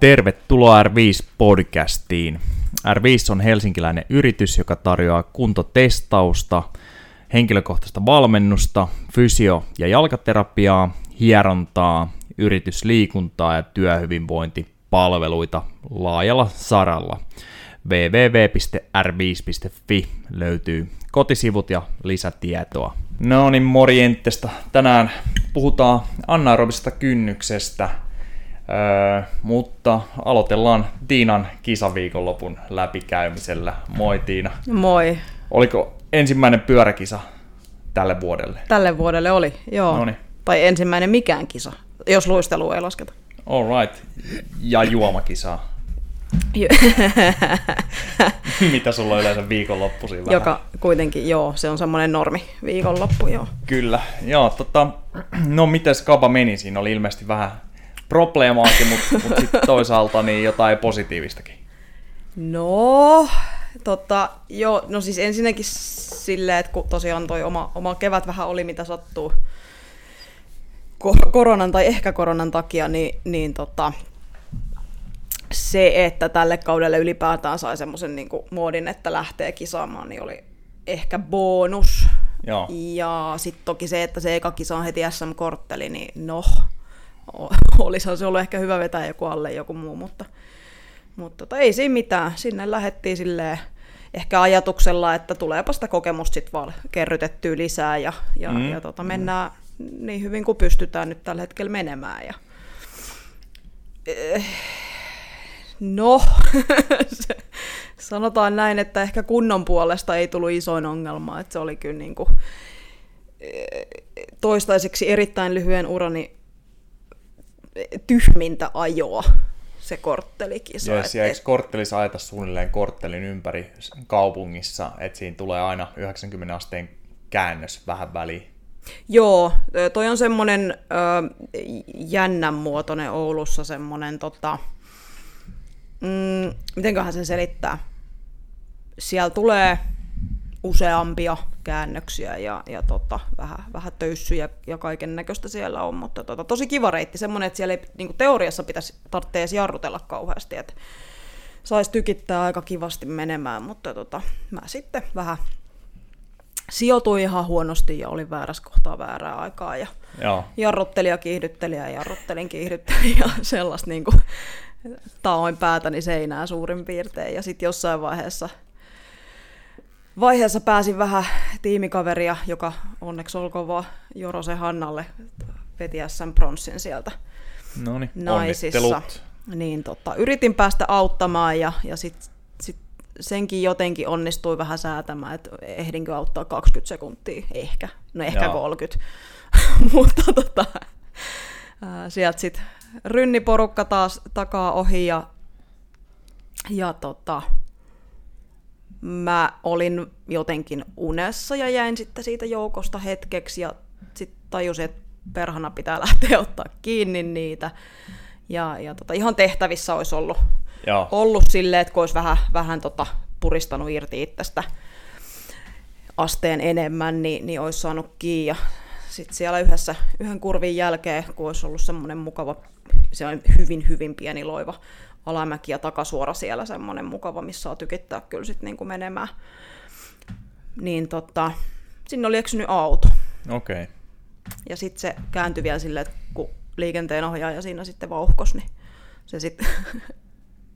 Tervetuloa R5-podcastiin. R5 on helsinkiläinen yritys, joka tarjoaa kuntotestausta, henkilökohtaista valmennusta, fysio- ja jalkaterapiaa, hierontaa, yritysliikuntaa ja työhyvinvointipalveluita laajalla saralla. www.r5.fi löytyy kotisivut ja lisätietoa. No niin, morjentesta. Tänään puhutaan anaerobisesta kynnyksestä. Mutta aloitellaan Tiinan kisaviikonlopun läpikäymisellä. Moi Tiina. Moi. Oliko ensimmäinen pyöräkisa tälle vuodelle? Tälle vuodelle oli, joo. Noniin. Tai ensimmäinen mikään kisa, jos luistelua ei lasketa. All right. Ja juomakisa. Mitä sulla on yleensä viikonloppuisin vähän? Joka kuitenkin, joo, se on semmoinen normi viikonloppu, joo. Kyllä, joo. No mites kaba meni? Siinä oli ilmeisesti vähän probleemaakin, mutta sitten toisaalta niin jotain positiivistakin. No, joo, no siis ensinnäkin silleen, että kun tosiaan toi oma kevät vähän oli mitä sattuu koronan tai ehkä koronan takia, niin se, että tälle kaudelle ylipäätään sai semmoisen niin kuin muodin, että lähtee kisaamaan, niin oli ehkä bonus. Joo. Ja sitten toki se, että se eka kisa on heti SM-kortteli, niin no, olisihan se ollut ehkä hyvä vetää joku alle joku muu, mutta ei siinä mitään. Sinne lähdettiin silleen ehkä ajatuksella, että tuleepa sitä kokemusta sitten vaan kerrytettyä lisää ja mennään niin hyvin kuin pystytään nyt tällä hetkellä menemään. Ja no, sanotaan näin, että ehkä kunnon puolesta ei tullut isoin ongelma, että se oli kyllä niin kuin toistaiseksi erittäin lyhyen urani tyhmintä ajoa se korttelikisa. Yes, ja eikö korttelissa ajeta suunnilleen korttelin ympäri kaupungissa, että siinä tulee aina 90 asteen käännös vähän väliin? Joo, toi on semmoinen jännän muotoinen Oulussa semmoinen, mitenköhän sen selittää? Siellä tulee useampia käännöksiä ja vähän töyssyjä ja kaiken näköistä siellä on, mutta tosi kiva reitti, semmoinen, että siellä ei niin teoriassa pitäisi tarvitse edes jarrutella kauheasti, että saisi tykittää aika kivasti menemään, mutta mä sitten vähän sijoituin ihan huonosti ja olin väärässä kohtaa väärää aikaa ja jarruttelin ja kiihdyttelin sellaista niin kuin taoin päätäni seinää suurin piirtein ja sitten jossain vaiheessa pääsin vähän tiimikaveria, joka onneksi olkoon vaan Jorosen Hannalle veti SM-pronssin sieltä. Noniin, naisissa. Onnittelut. Niin, yritin päästä auttamaan ja sit senkin jotenkin onnistui vähän säätämään, että ehdinkö auttaa 20 sekuntia, ehkä. No ehkä jaa. 30. Mutta sieltä sitten rynniporukka taas takaa ohi ja mä olin jotenkin unessa ja jäin sitten siitä joukosta hetkeksi ja sitten tajusin, että perhana pitää lähteä ottaa kiinni niitä. Ja ihan tehtävissä olisi ollut silleen, että kun olisi vähän puristanut irti itsestä asteen enemmän, niin olisi saanut kiinni. Ja sitten siellä yhden kurvin jälkeen, kun olisi ollut semmoinen mukava, se on hyvin, hyvin pieni loiva, alamäki ja takasuora siellä semmoinen mukava, missä saa tykittää kyllä sitten niinku menemään. Niin sinne oli eksynyt auto. Okei. Okay. Ja sitten se kääntyi vielä silleen, että kun liikenteenohjaaja siinä sitten vauhkosi, niin se sitten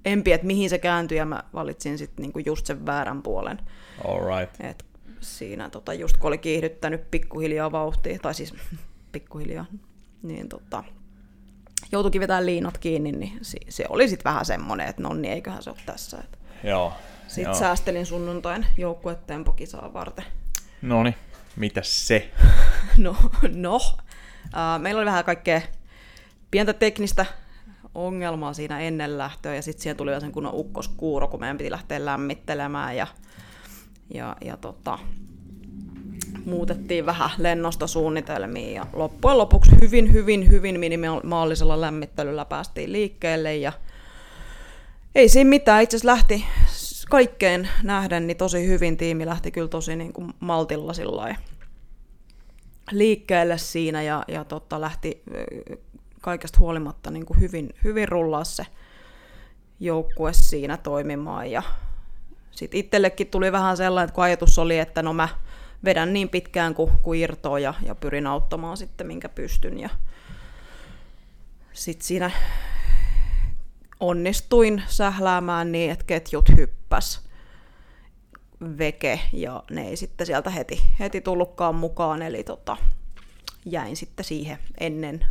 empi, että mihin se kääntyi, ja mä valitsin sitten niinku just sen väärän puolen. All right. Et siinä just kun oli kiihdyttänyt pikkuhiljaa vauhtia, tai siis pikkuhiljaa, niin joutuikin vetämään liinat kiinni, niin se oli sitten vähän semmoinen, että nonni, eiköhän se ole tässä. Sitten säästelin sunnuntain joukkuetempokisaa varten. Noniin, mitäs se? Meillä oli vähän kaikkea pientä teknistä ongelmaa siinä ennen lähtöä, ja sitten siihen tuli sen kunnon ukkoskuuro, kun meidän piti lähteä lämmittelemään, ja muutettiin vähän lennosta suunnitelmiin ja loppujen lopuksi hyvin minimaalisella lämmittelyllä päästiin liikkeelle ja ei siinä mitään. Itse asiassa lähti kaikkeen nähden niin tosi hyvin. Tiimi lähti kyllä tosi niin kuin maltilla sillain liikkeelle siinä ja lähti kaikesta huolimatta niin kuin hyvin rullaa se joukkue siinä toimimaan. Ja sitten itsellekin tuli vähän sellainen, että kun ajatus oli, että no mä vedän niin pitkään kuin irtoa ja pyrin auttamaan sitten minkä pystyn. Ja sitten siinä onnistuin sähläämään niin, että ketjut hyppäs veke ja ne ei sitten sieltä heti tullutkaan mukaan. Eli jäin sitten siihen ennen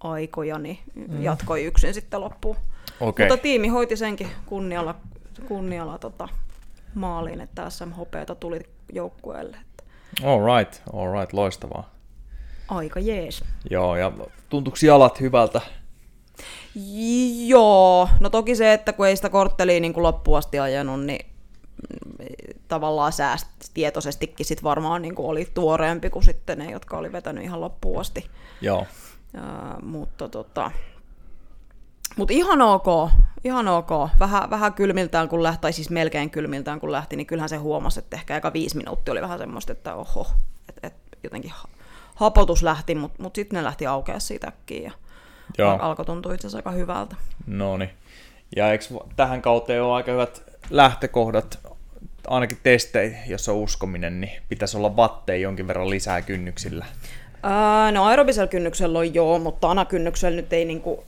aikoja, niin jatkoi yksin sitten loppuun. Okay. Mutta tiimi hoiti senkin kunnialla maaliin, että SM-hopeata tuli joukkueelle. All right, loistavaa. Aika jees. Joo, ja tuntuuko jalat hyvältä? Joo, no toki se, että kun ei sitä kortteliä niin loppuun asti ajanut, niin tavallaan tietoisestikin sit varmaan niin oli tuoreempi kuin sitten ne, jotka oli vetänyt ihan loppuun asti. Joo. Mutta ihan ok. Vähän kylmiltään kun lähti, tai siis melkein kylmiltään kun lähti, niin kyllähän se huomasi, että ehkä aika 5 minuuttia oli vähän semmoista, että oho, että jotenkin hapotus lähti, mutta sitten ne lähti aukeaa siitäkin ja alkoi tuntua itse asiassa aika hyvältä. No niin. Ja eikö tähän kauteen ole aika hyvät lähtökohdat, ainakin testei, jos on uskominen, niin pitäisi olla vatteja jonkin verran lisää kynnyksillä? No aerobisella kynnyksellä on joo, mutta anakynnyksellä nyt ei niinku,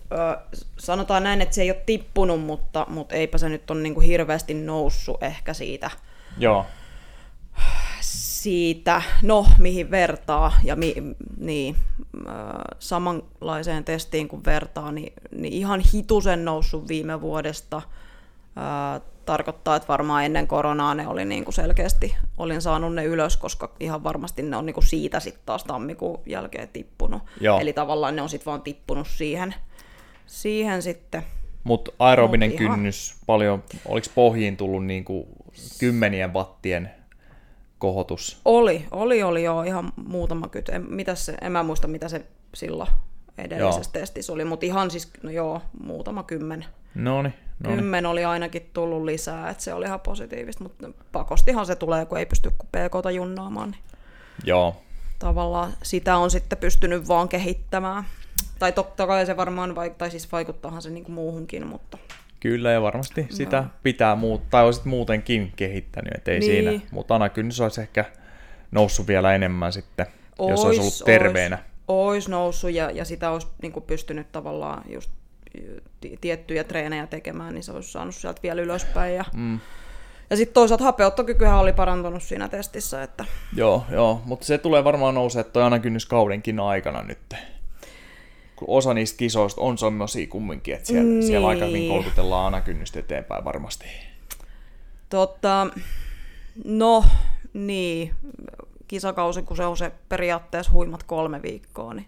sanotaan näin, että se ei ole tippunut, mutta eipä se nyt ole niinku hirveästi noussut ehkä siitä. Joo. Siitä, no mihin vertaa ja samanlaiseen testiin kun vertaa, niin ihan hitusen noussut viime vuodesta. Tarkoittaa, että varmaan ennen koronaa ne oli niin kuin selkeästi, olin saanut ne ylös, koska ihan varmasti ne on niin kuin siitä sitten taas tammikuun jälkeen tippunut. Joo. Eli tavallaan ne on sitten vaan tippunut siihen sitten. Mutta aerobinen kynnys, paljon, oliko pohjiin tullut niin kuin 10 wattien kohotus? Oli joo, ihan muutama kyt. En mä muista, mitä se silloin edellisessä testissä oli, mutta ihan siis, no joo, muutama 10. Noniin. 10 oli ainakin tullut lisää, että se oli ihan positiivista, mutta pakostihan se tulee, kun ei pysty PK:ta junnaamaan. Niin joo. Tavallaan sitä on sitten pystynyt vaan kehittämään. Tai totta kai se varmaan siis vaikuttaahan se niinku muuhunkin, mutta... Kyllä, ja varmasti sitä pitää tai olisit muutenkin kehittänyt, ettei niin. Siinä. Mutta anakynnys olisi ehkä noussut vielä enemmän sitten, jos olisi ollut terveenä. Olisi noussut, ja sitä olisi niinku pystynyt tavallaan just tiettyjä treenejä tekemään, niin se olisi saanut sieltä vielä ylöspäin. Ja sitten toisaalta hapeuttokykyhän oli parantunut siinä testissä. Että... Joo, mutta se tulee varmaan nousee toi anakynnyskaudenkin aikana nyt. Kun osa niistä kisoista on semmoisia kumminkin, että siellä aika hyvin kolkutellaan anakynnystä eteenpäin varmasti. No niin, kisakausi, kun se on se periaatteessa huimat 3 viikkoa, niin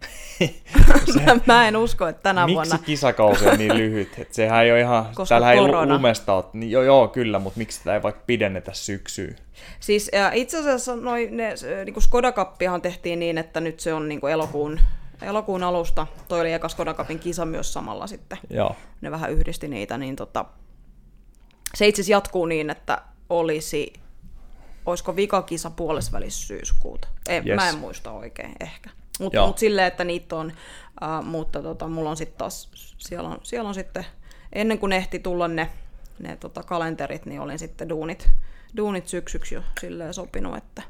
mä en usko, että tänä vuonna... Miksi kisakausi on niin lyhyt? Että sehän ei ole ihan... Koska täällä korona. Ei lumesta ole. Niin, joo, kyllä, mutta miksi sitä ei vaikka pidennetä syksyyn? Siis itse asiassa niin SkodaCupihan tehtiin niin, että nyt se on niin kuin elokuun alusta. Toi oli eka SkodaCupin kisa myös samalla sitten. Joo. Ne vähän yhdisti niitä. Niin se itse asiassa jatkuu niin, että olisiko vikakisa puolesvälissä syyskuuta? Mä en muista oikein ehkä. Mutta silleen, että niitä on, mutta mulla on sitten taas, siellä on sitten, ennen kuin ehti tulla ne kalenterit, niin olin sitten duunit syksyksi jo silleen sopinut, että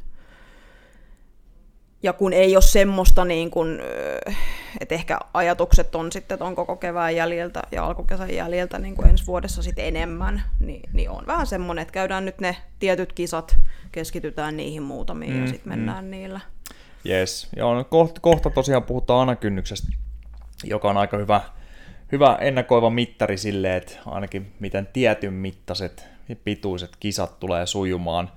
ja kun ei ole semmoista, niin kun, että ehkä ajatukset on sitten, että on koko kevään jäljiltä ja alkukesän jäljiltä niin ensi vuodessa sitten enemmän, niin on vähän semmoinen, että käydään nyt ne tietyt kisat, keskitytään niihin muutamiin ja sitten mennään niillä. Yes. Joo, kohta tosiaan puhutaan anakynnyksestä, joka on aika hyvä ennakoiva mittari silleen, että ainakin miten tietyn mittaiset ja pituiset kisat tulee sujumaan.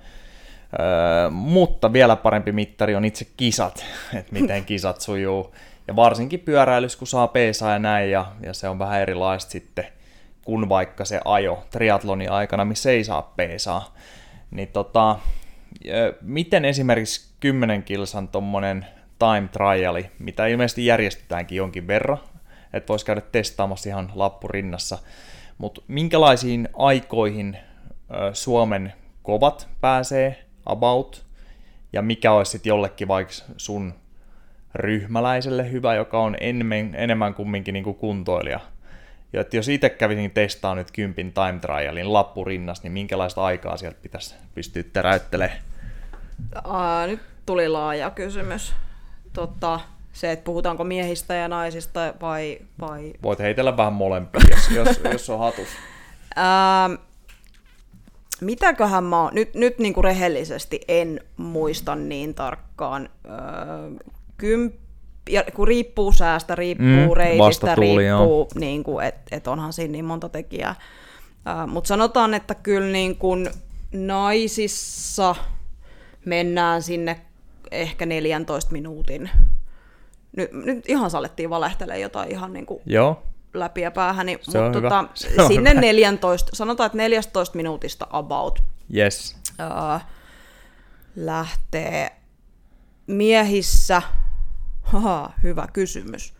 Mutta vielä parempi mittari on itse kisat, että miten kisat sujuu. Ja varsinkin pyöräilys, kun saa peesaa ja näin, ja se on vähän erilaista sitten, kun vaikka se ajo triathlonin aikana, missä ei saa peesaa. Niin miten esimerkiksi 10 kilsan tommonen time triali, mitä ilmeisesti järjestetäänkin jonkin verran, että voisi käydä testaamassa ihan lappurinnassa, mutta minkälaisiin aikoihin Suomen kovat pääsee about, ja mikä olisi sitten jollekin vaikka sun ryhmäläiselle hyvä, joka on enemmän kumminkin niin kuin kuntoilija, Ja että jos itse kävisin testaa nyt 10 time trialin lappurinnassa, niin minkälaista aikaa sieltä pitäisi pystyä täräyttelemään? Nyt tuli laaja kysymys. Se, että puhutaanko miehistä ja naisista vai... Voit heitellä vähän molempia, jos on hatus. Mitäköhän mä oon... Nyt niinku rehellisesti en muista niin tarkkaan. Ja kun riippuu säästä, riippuu reitistä, riippuu, niin että et onhan siinä niin monta tekijää. Mutta sanotaan, että kyllä niin kun naisissa mennään sinne ehkä 14 minuutin. Nyt ihan salettiin valehtelee jotain ihan niin kuin läpi ja päähäni, mutta sinne 14, sanotaan, että 14 minuutista about yes. Lähtee miehissä. Haha, hyvä kysymys.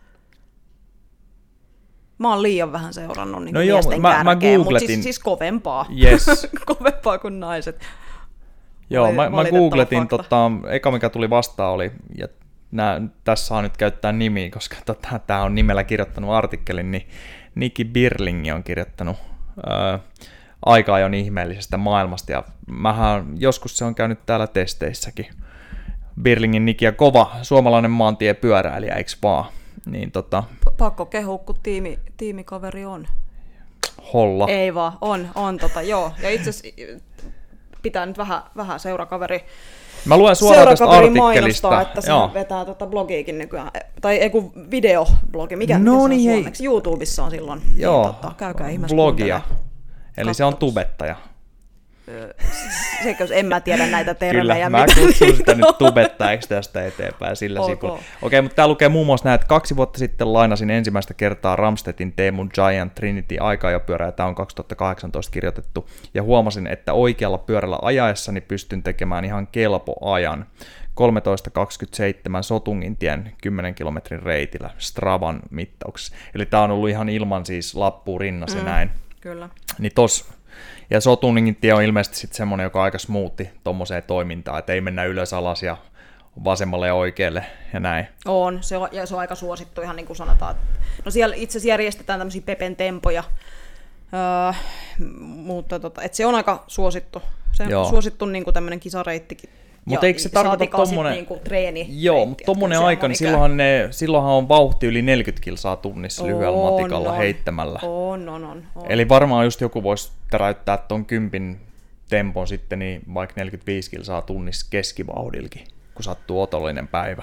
Mä oon liian vähän seurannut niin miesten kärkeä, mutta siis kovempaa. Yes. Kovempaa kuin naiset. Joo, mä googletin, eka mikä tuli vastaan oli, ja tässä saa nyt käyttää nimiä, koska tää on nimellä kirjoittanut artikkelin, niin Niki Birling on kirjoittanut aikaa jo ihmeellisestä maailmasta, ja mähän joskus se on käynyt täällä testeissäkin. Birlingin Niki ja kova suomalainen maantiepyöräilijä, eikö vaan? Niin, pakko kehua, kun tiimikaveri on. Holla. Ei vaan, on joo. Ja itse asiassa pitää nyt vähän seurakaveri. Mä luen suoraan tästä artikkelista. Mainostaa, että se vetää blogiikin nykyään. Tai joku videoblogi, mikä no niin se on suomeksi? YouTubessa on silloin. Joo, niin, käykää ihmeessä blogia. Eli se on tubettaja. Sekös en mä tiedä näitä termejä. Kyllä, mä kutsun sitä nyt tubettajaksi tästä eteenpäin sillä sivulla. Okei, mutta tää lukee muun muassa näin, että 2 vuotta sitten lainasin ensimmäistä kertaa Ramstedtin Teemun Giant Trinity -aikajopyörää, tää on 2018 kirjoitettu, ja huomasin, että oikealla pyörällä ajaessani pystyn tekemään ihan kelpo ajan. 13.27 Sotungintien 10 kilometrin reitillä Stravan mittauksessa. Eli tää on ollut ihan ilman siis lappu rinnassa näin. Kyllä. Niin ja Sotuningintie on ilmeisesti sitten semmoinen, joka aika smoothi tommoseen toimintaan, että ei mennä ylös alas ja vasemmalle ja oikealle ja näin. Se on aika suosittu ihan niin kuin sanotaan. No siellä itse asiassa järjestetään tämmöisiä Pepen tempoja, mutta et se on aika suosittu. Se on suosittu niin kuin tämmöinen kisareittikin. Mutta eikö se tarkoita tommonen niinku treeni? Joo, mutta tommonen aika, niin silloinhan on vauhti yli 40 kilsaa tunnissa lyhyellä matikalla heittämällä. On. Eli varmaan just joku voisi täräyttää ton 10 tempon sitten, niin vaikka 45 kilsaa tunnissa keskivauhdilkin, kun sattuu otollinen päivä.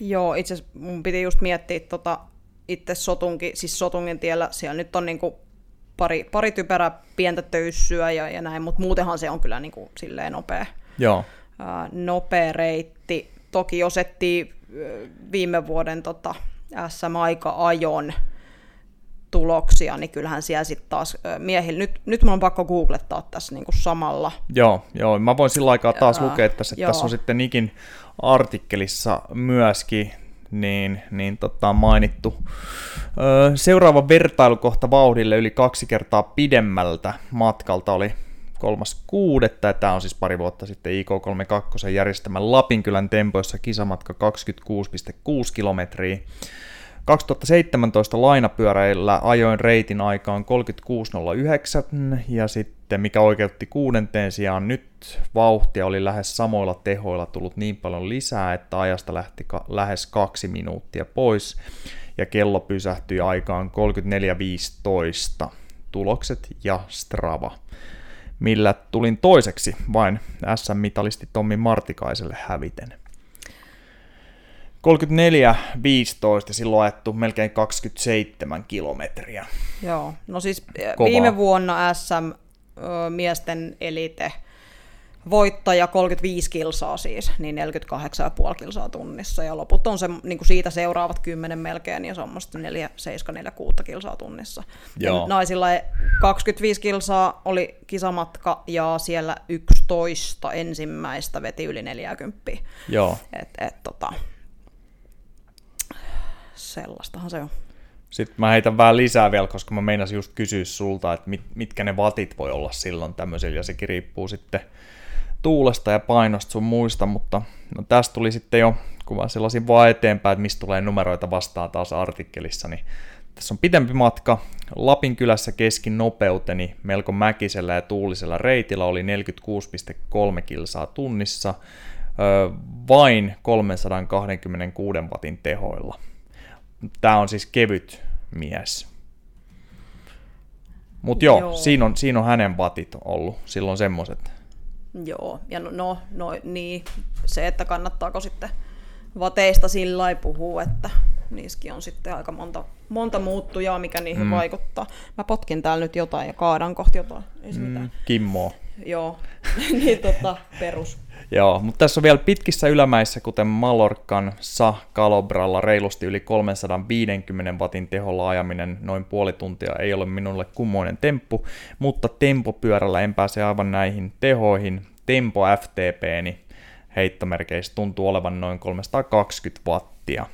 Joo, itse asiassa mun piti just miettiä itse Sotungintiellä, siellä nyt on niinku pari typerää pientä töyssyä ja näin, mutta muutenhan se on kyllä niin kuin silleen nopea. Joo. Nopea reitti. Toki osettiin viime vuoden SM-aika-ajon tuloksia, niin kyllähän siellä sitten taas miehillä... Nyt mun on pakko googlettaa tässä niin kuin samalla. Joo, mä voin sillä aikaa taas lukea tässä, että tässä on sitten Nikin artikkelissa myöskin niin mainittu. Seuraava vertailukohta vauhdille yli 2 kertaa pidemmältä matkalta oli 3.6. Tämä on siis pari vuotta sitten IK32 järjestämän Lapinkylän tempoissa kisamatka 26,6 kilometriä. 2017 lainapyöräillä ajoin reitin aikaan 36.09 ja sitten mikä oikeutti 6. sijaan, nyt vauhtia oli lähes samoilla tehoilla tullut niin paljon lisää, että ajasta lähti lähes 2 minuuttia pois ja kello pysähtyi aikaan 34.15. Tulokset ja Strava, millä tulin toiseksi vain SM-mitalisti Tommi Martikaiselle häviten. 34.15 silloin ajettu melkein 27 kilometriä. Joo, no siis kovaa. Viime vuonna SM-miesten elite voittaja 35 kilsaa siis, niin 48,5 kilsaa tunnissa, ja loput on se, niin kuin siitä seuraavat 10 melkein, ja se on musta 4,7-4,6 kilsaa tunnissa. Joo. Naisilla 25 kilsaa oli kisamatka, ja siellä 11 ensimmäistä veti yli 40. Joo. Sellaistahan se on. Sitten mä heitän vähän lisää vielä, koska mä meinasin just kysyä sulta, että mitkä ne vatit voi olla silloin tämmöisillä, ja sekin riippuu sitten tuulesta ja painosta sun muista, mutta no, tästä tuli sitten jo kun mä sellaisin vaan eteenpäin, että mistä tulee numeroita vastaan taas artikkelissa, niin tässä on pitempi matka. Lapinkylässä keskinopeuteni melko mäkisellä ja tuulisella reitillä oli 46,3 kilsaa tunnissa vain 326 watin tehoilla. Tää on siis kevyt mies. Mut joo. Siinä on hänen watit ollut silloin semmoset. Joo, ja no niin, se, että kannattaako sitten vateista sillä lailla puhua, että niissäkin on sitten aika monta muuttujaa, mikä niihin vaikuttaa. Mä potkin täällä nyt jotain ja kaadan kohti jotain. Ei se mitään. Kimmoa. Joo, niin perus. Joo, mutta tässä on vielä pitkissä ylämäissä, kuten Mallorcan Sa-Kalobralla reilusti yli 350 watin teholla ajaminen noin puoli tuntia ei ole minulle kummoinen temppu, mutta tempopyörällä en pääse aivan näihin tehoihin. Tempo FTP:ni heittomerkeissä tuntuu olevan noin 320 wattia.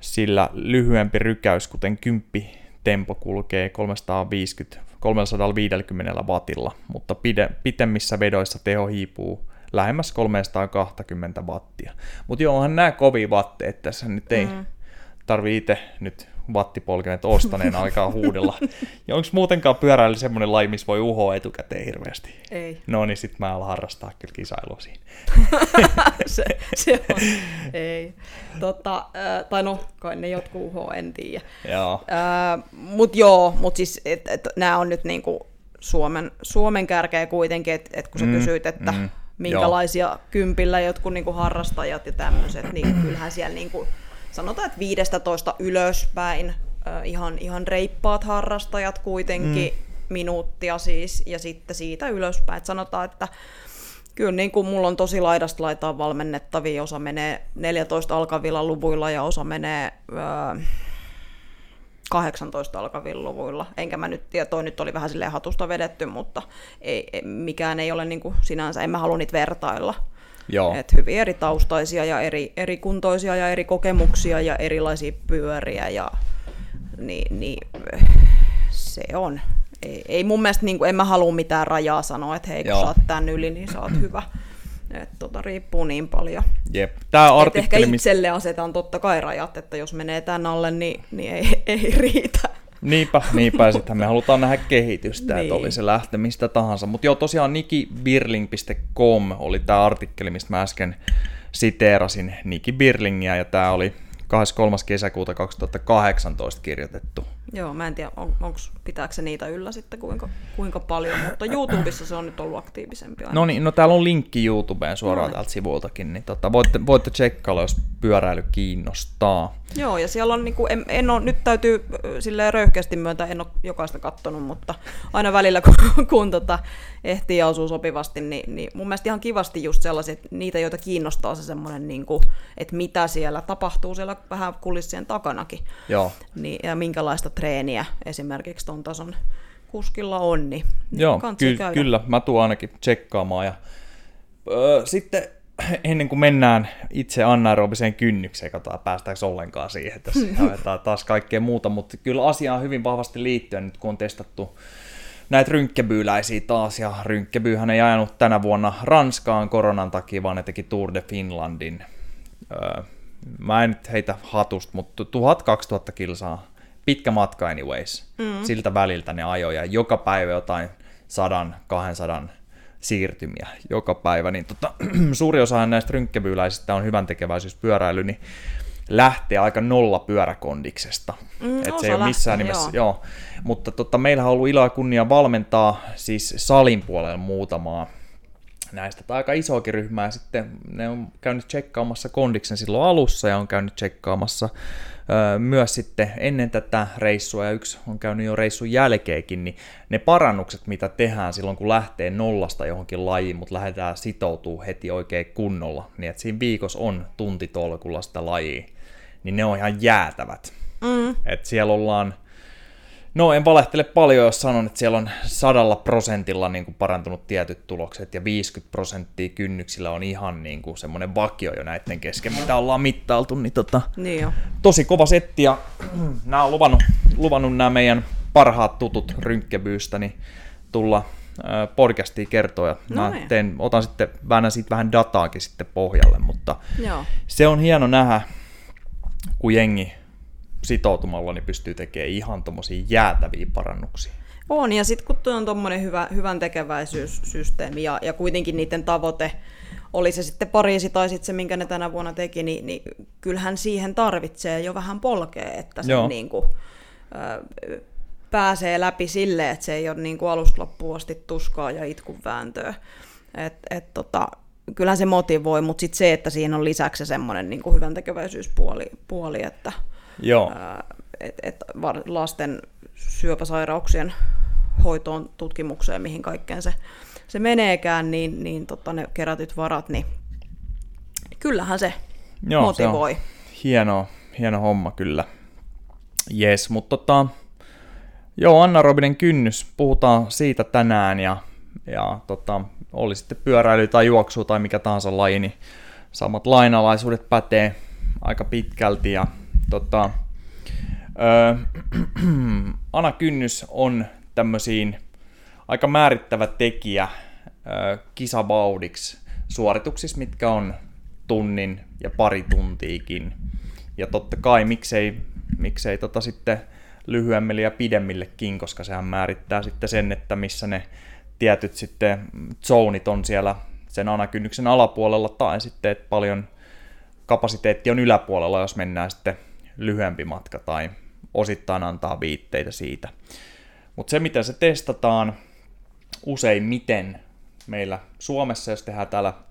Sillä lyhyempi rykäys, kuten 10 tempo, kulkee 350 wattilla, mutta pitemmissä vedoissa teho hiipuu lähemmäs 320 wattia. Mutta joo, onhan nämä kovia watteet tässä, nyt ei tarvitse itse nyt wattipolkenet ostaneen aikaa huudella. Ja onko muutenkaan pyöräily semmoinen laji, missä voi uhoa etukäteen hirveästi? Ei. No niin, sit mä alan harrastaa kyllä kisailua siinä. se on, ei. Tai no, kai ne jotkut uhoa, en tiedä. Joo. Mut siis nämä on nyt niinku Suomen kärkeä kuitenkin, että kun sä kysyit, että minkälaisia kympillä jotkut niinku harrastajat ja tämmöiset, niin kyllähän siellä niinku sanotaan, että 15 ylöspäin ihan reippaat harrastajat kuitenkin, minuuttia siis, ja sitten siitä ylöspäin. Et sanotaan, että kyllä niin kuin mulla on tosi laidasta laitaan valmennettavia, osa menee 14 alkavilla luvuilla ja osa menee 18 alkavilla luvuilla. Enkä mä nyt tiedä, toi nyt oli vähän silleen hatusta vedetty, mutta ei, mikään ei ole niin kuin sinänsä, en mä halua niitä vertailla. Että hyvin eri taustaisia ja eri kuntoisia ja eri kokemuksia ja erilaisia pyöriä, ja niin se on. Ei mun mielestä, niin en mä halua mitään rajaa sanoa, että hei, kun sä oot tän yli, niin sä oot hyvä. Että riippuu niin paljon. Jep. Ehkä itselle asetan totta kai rajat, että jos menee tän alle, niin ei riitä. Niinpä, sitten me halutaan nähdä kehitystä, niin. Että oli se lähtemistä tahansa. Mutta joo, tosiaan nikibirling.com oli tämä artikkeli, mistä mä äsken siteerasin Niki Birlingia, ja tämä oli 23. kesäkuuta 2018 kirjoitettu. Joo, mä en tiedä, pitääkö se niitä yllä sitten kuinka paljon, mutta YouTubessa se on nyt ollut aktiivisempi. No niin, no täällä on linkki YouTubeen suoraan täältä sivuiltakin, niin voitte tsekkailla, jos pyöräily kiinnostaa. Joo, ja siellä on, niin kuin, en ole, nyt täytyy silleen röyhkeästi myöntää, en ole jokaista kattonut, mutta aina välillä kun ehtii ja osuu sopivasti, niin mun mielestä ihan kivasti just sellaiset, niitä joita kiinnostaa se semmoinen, niin kuin, että mitä siellä tapahtuu siellä vähän kulissien takanakin. Joo. Niin, ja minkälaista treeniä esimerkiksi ton tason kuskilla on, niin joo, kyllä, mä tuun ainakin tsekkaamaan. Ja sitten ennen kuin mennään itse anaerobiseen kynnykseen, katsotaan päästäänkö ollenkaan siihen, tässä haetaan taas kaikkea muuta, mutta kyllä asiaan hyvin vahvasti liittyen nyt kun on testattu näitä rynkkäbyyläisiä taas, ja rynkkäbyyhän ei ajanut tänä vuonna Ranskaan koronan takia, vaan ne teki Tour de Finlandin. Mä en nyt heitä hatusta, mutta 1000-2000 kilsaa. Pitkä matka anyways. Siltä väliltä ne ajoja. Joka päivä jotain 100-200 siirtymiä. Joka päivä. Niin suuri osa näistä rynkkäbyyläisistä on hyväntekeväisyyspyöräily, niin lähtee aika nolla pyöräkondiksesta. Et se ei ole missään nimessä. Joo. Mutta meillähän on ollut ilo ja kunnia valmentaa siis salin puolella muutamaa näistä. Tai aika isoakin ryhmää. Sitten ne on käynyt tsekkaamassa kondiksen silloin alussa ja on käynyt tsekkaamassa myös sitten ennen tätä reissua, ja yksi on käynyt jo reissun jälkeenkin, niin ne parannukset, mitä tehdään silloin, kun lähtee nollasta johonkin lajiin, mutta lähdetään sitoutumaan heti oikein kunnolla, niin että siinä viikossa on tuntitolkulla sitä lajia, niin ne on ihan jäätävät. Että siellä ollaan, no en valehtele paljon, jos sanon, että siellä on 100% niin kuin parantunut tietyt tulokset, ja 50% kynnyksillä on ihan niin kuin semmoinen vakio jo näiden kesken, mitä ollaan mittailtu, niin, niin tosi kova setti, ja nämä on luvannut nämä meidän parhaat tutut rynkkebyystä, niin tulla podcastia kertoa. No teen, otan sitten vähän dataakin sitten pohjalle, mutta joo, se on hieno nähdä, kun jengi sitoutumalla niin pystyy tekemään ihan tommosia jäätäviä parannuksia. On, ja sitten kun tuo on tommoinen hyvän tekeväisyyssysteemi ja kuitenkin niiden tavoite, oli se sitten Pariisi tai sitten se, minkä ne tänä vuonna teki, niin kyllähän siihen tarvitsee jo vähän polkea, että se niin kuin, pääsee läpi silleen, että se ei ole niin kuin alusta loppuun asti tuskaa ja itkun vääntöä. Kyllähän se motivoi, mutta sitten se, että siihen on lisäksi semmoinen niin kuin hyvän tekeväisyyspuoli, että lasten syöpäsairauksien hoitoon, tutkimukseen, mihin kaikkeen se meneekään, niin ne kerätyt varat, niin kyllähän se motivoi. Se on hieno homma kyllä. Jes, mutta Anna-Rominen kynnys, puhutaan siitä tänään ja oli sitten pyöräily tai juoksu tai mikä tahansa laji, niin samat lainalaisuudet pätee aika pitkälti ja Anna kynnys on tämmöisiin aika määrittävä tekijä kisavauhdiksi suorituksissa, mitkä on tunnin ja pari tuntiikin. Ja totta kai miksei sitten lyhyemmille ja pidemmillekin, koska sehän määrittää sitten sen, että missä ne tietyt sitten zonit on siellä sen anakynnyksen alapuolella tai sitten, että paljon kapasiteetti on yläpuolella, jos mennään sitten lyhyempi matka tai osittain antaa viitteitä siitä. Mutta se, miten se testataan, useimmiten meillä Suomessa, jos tehdään täällä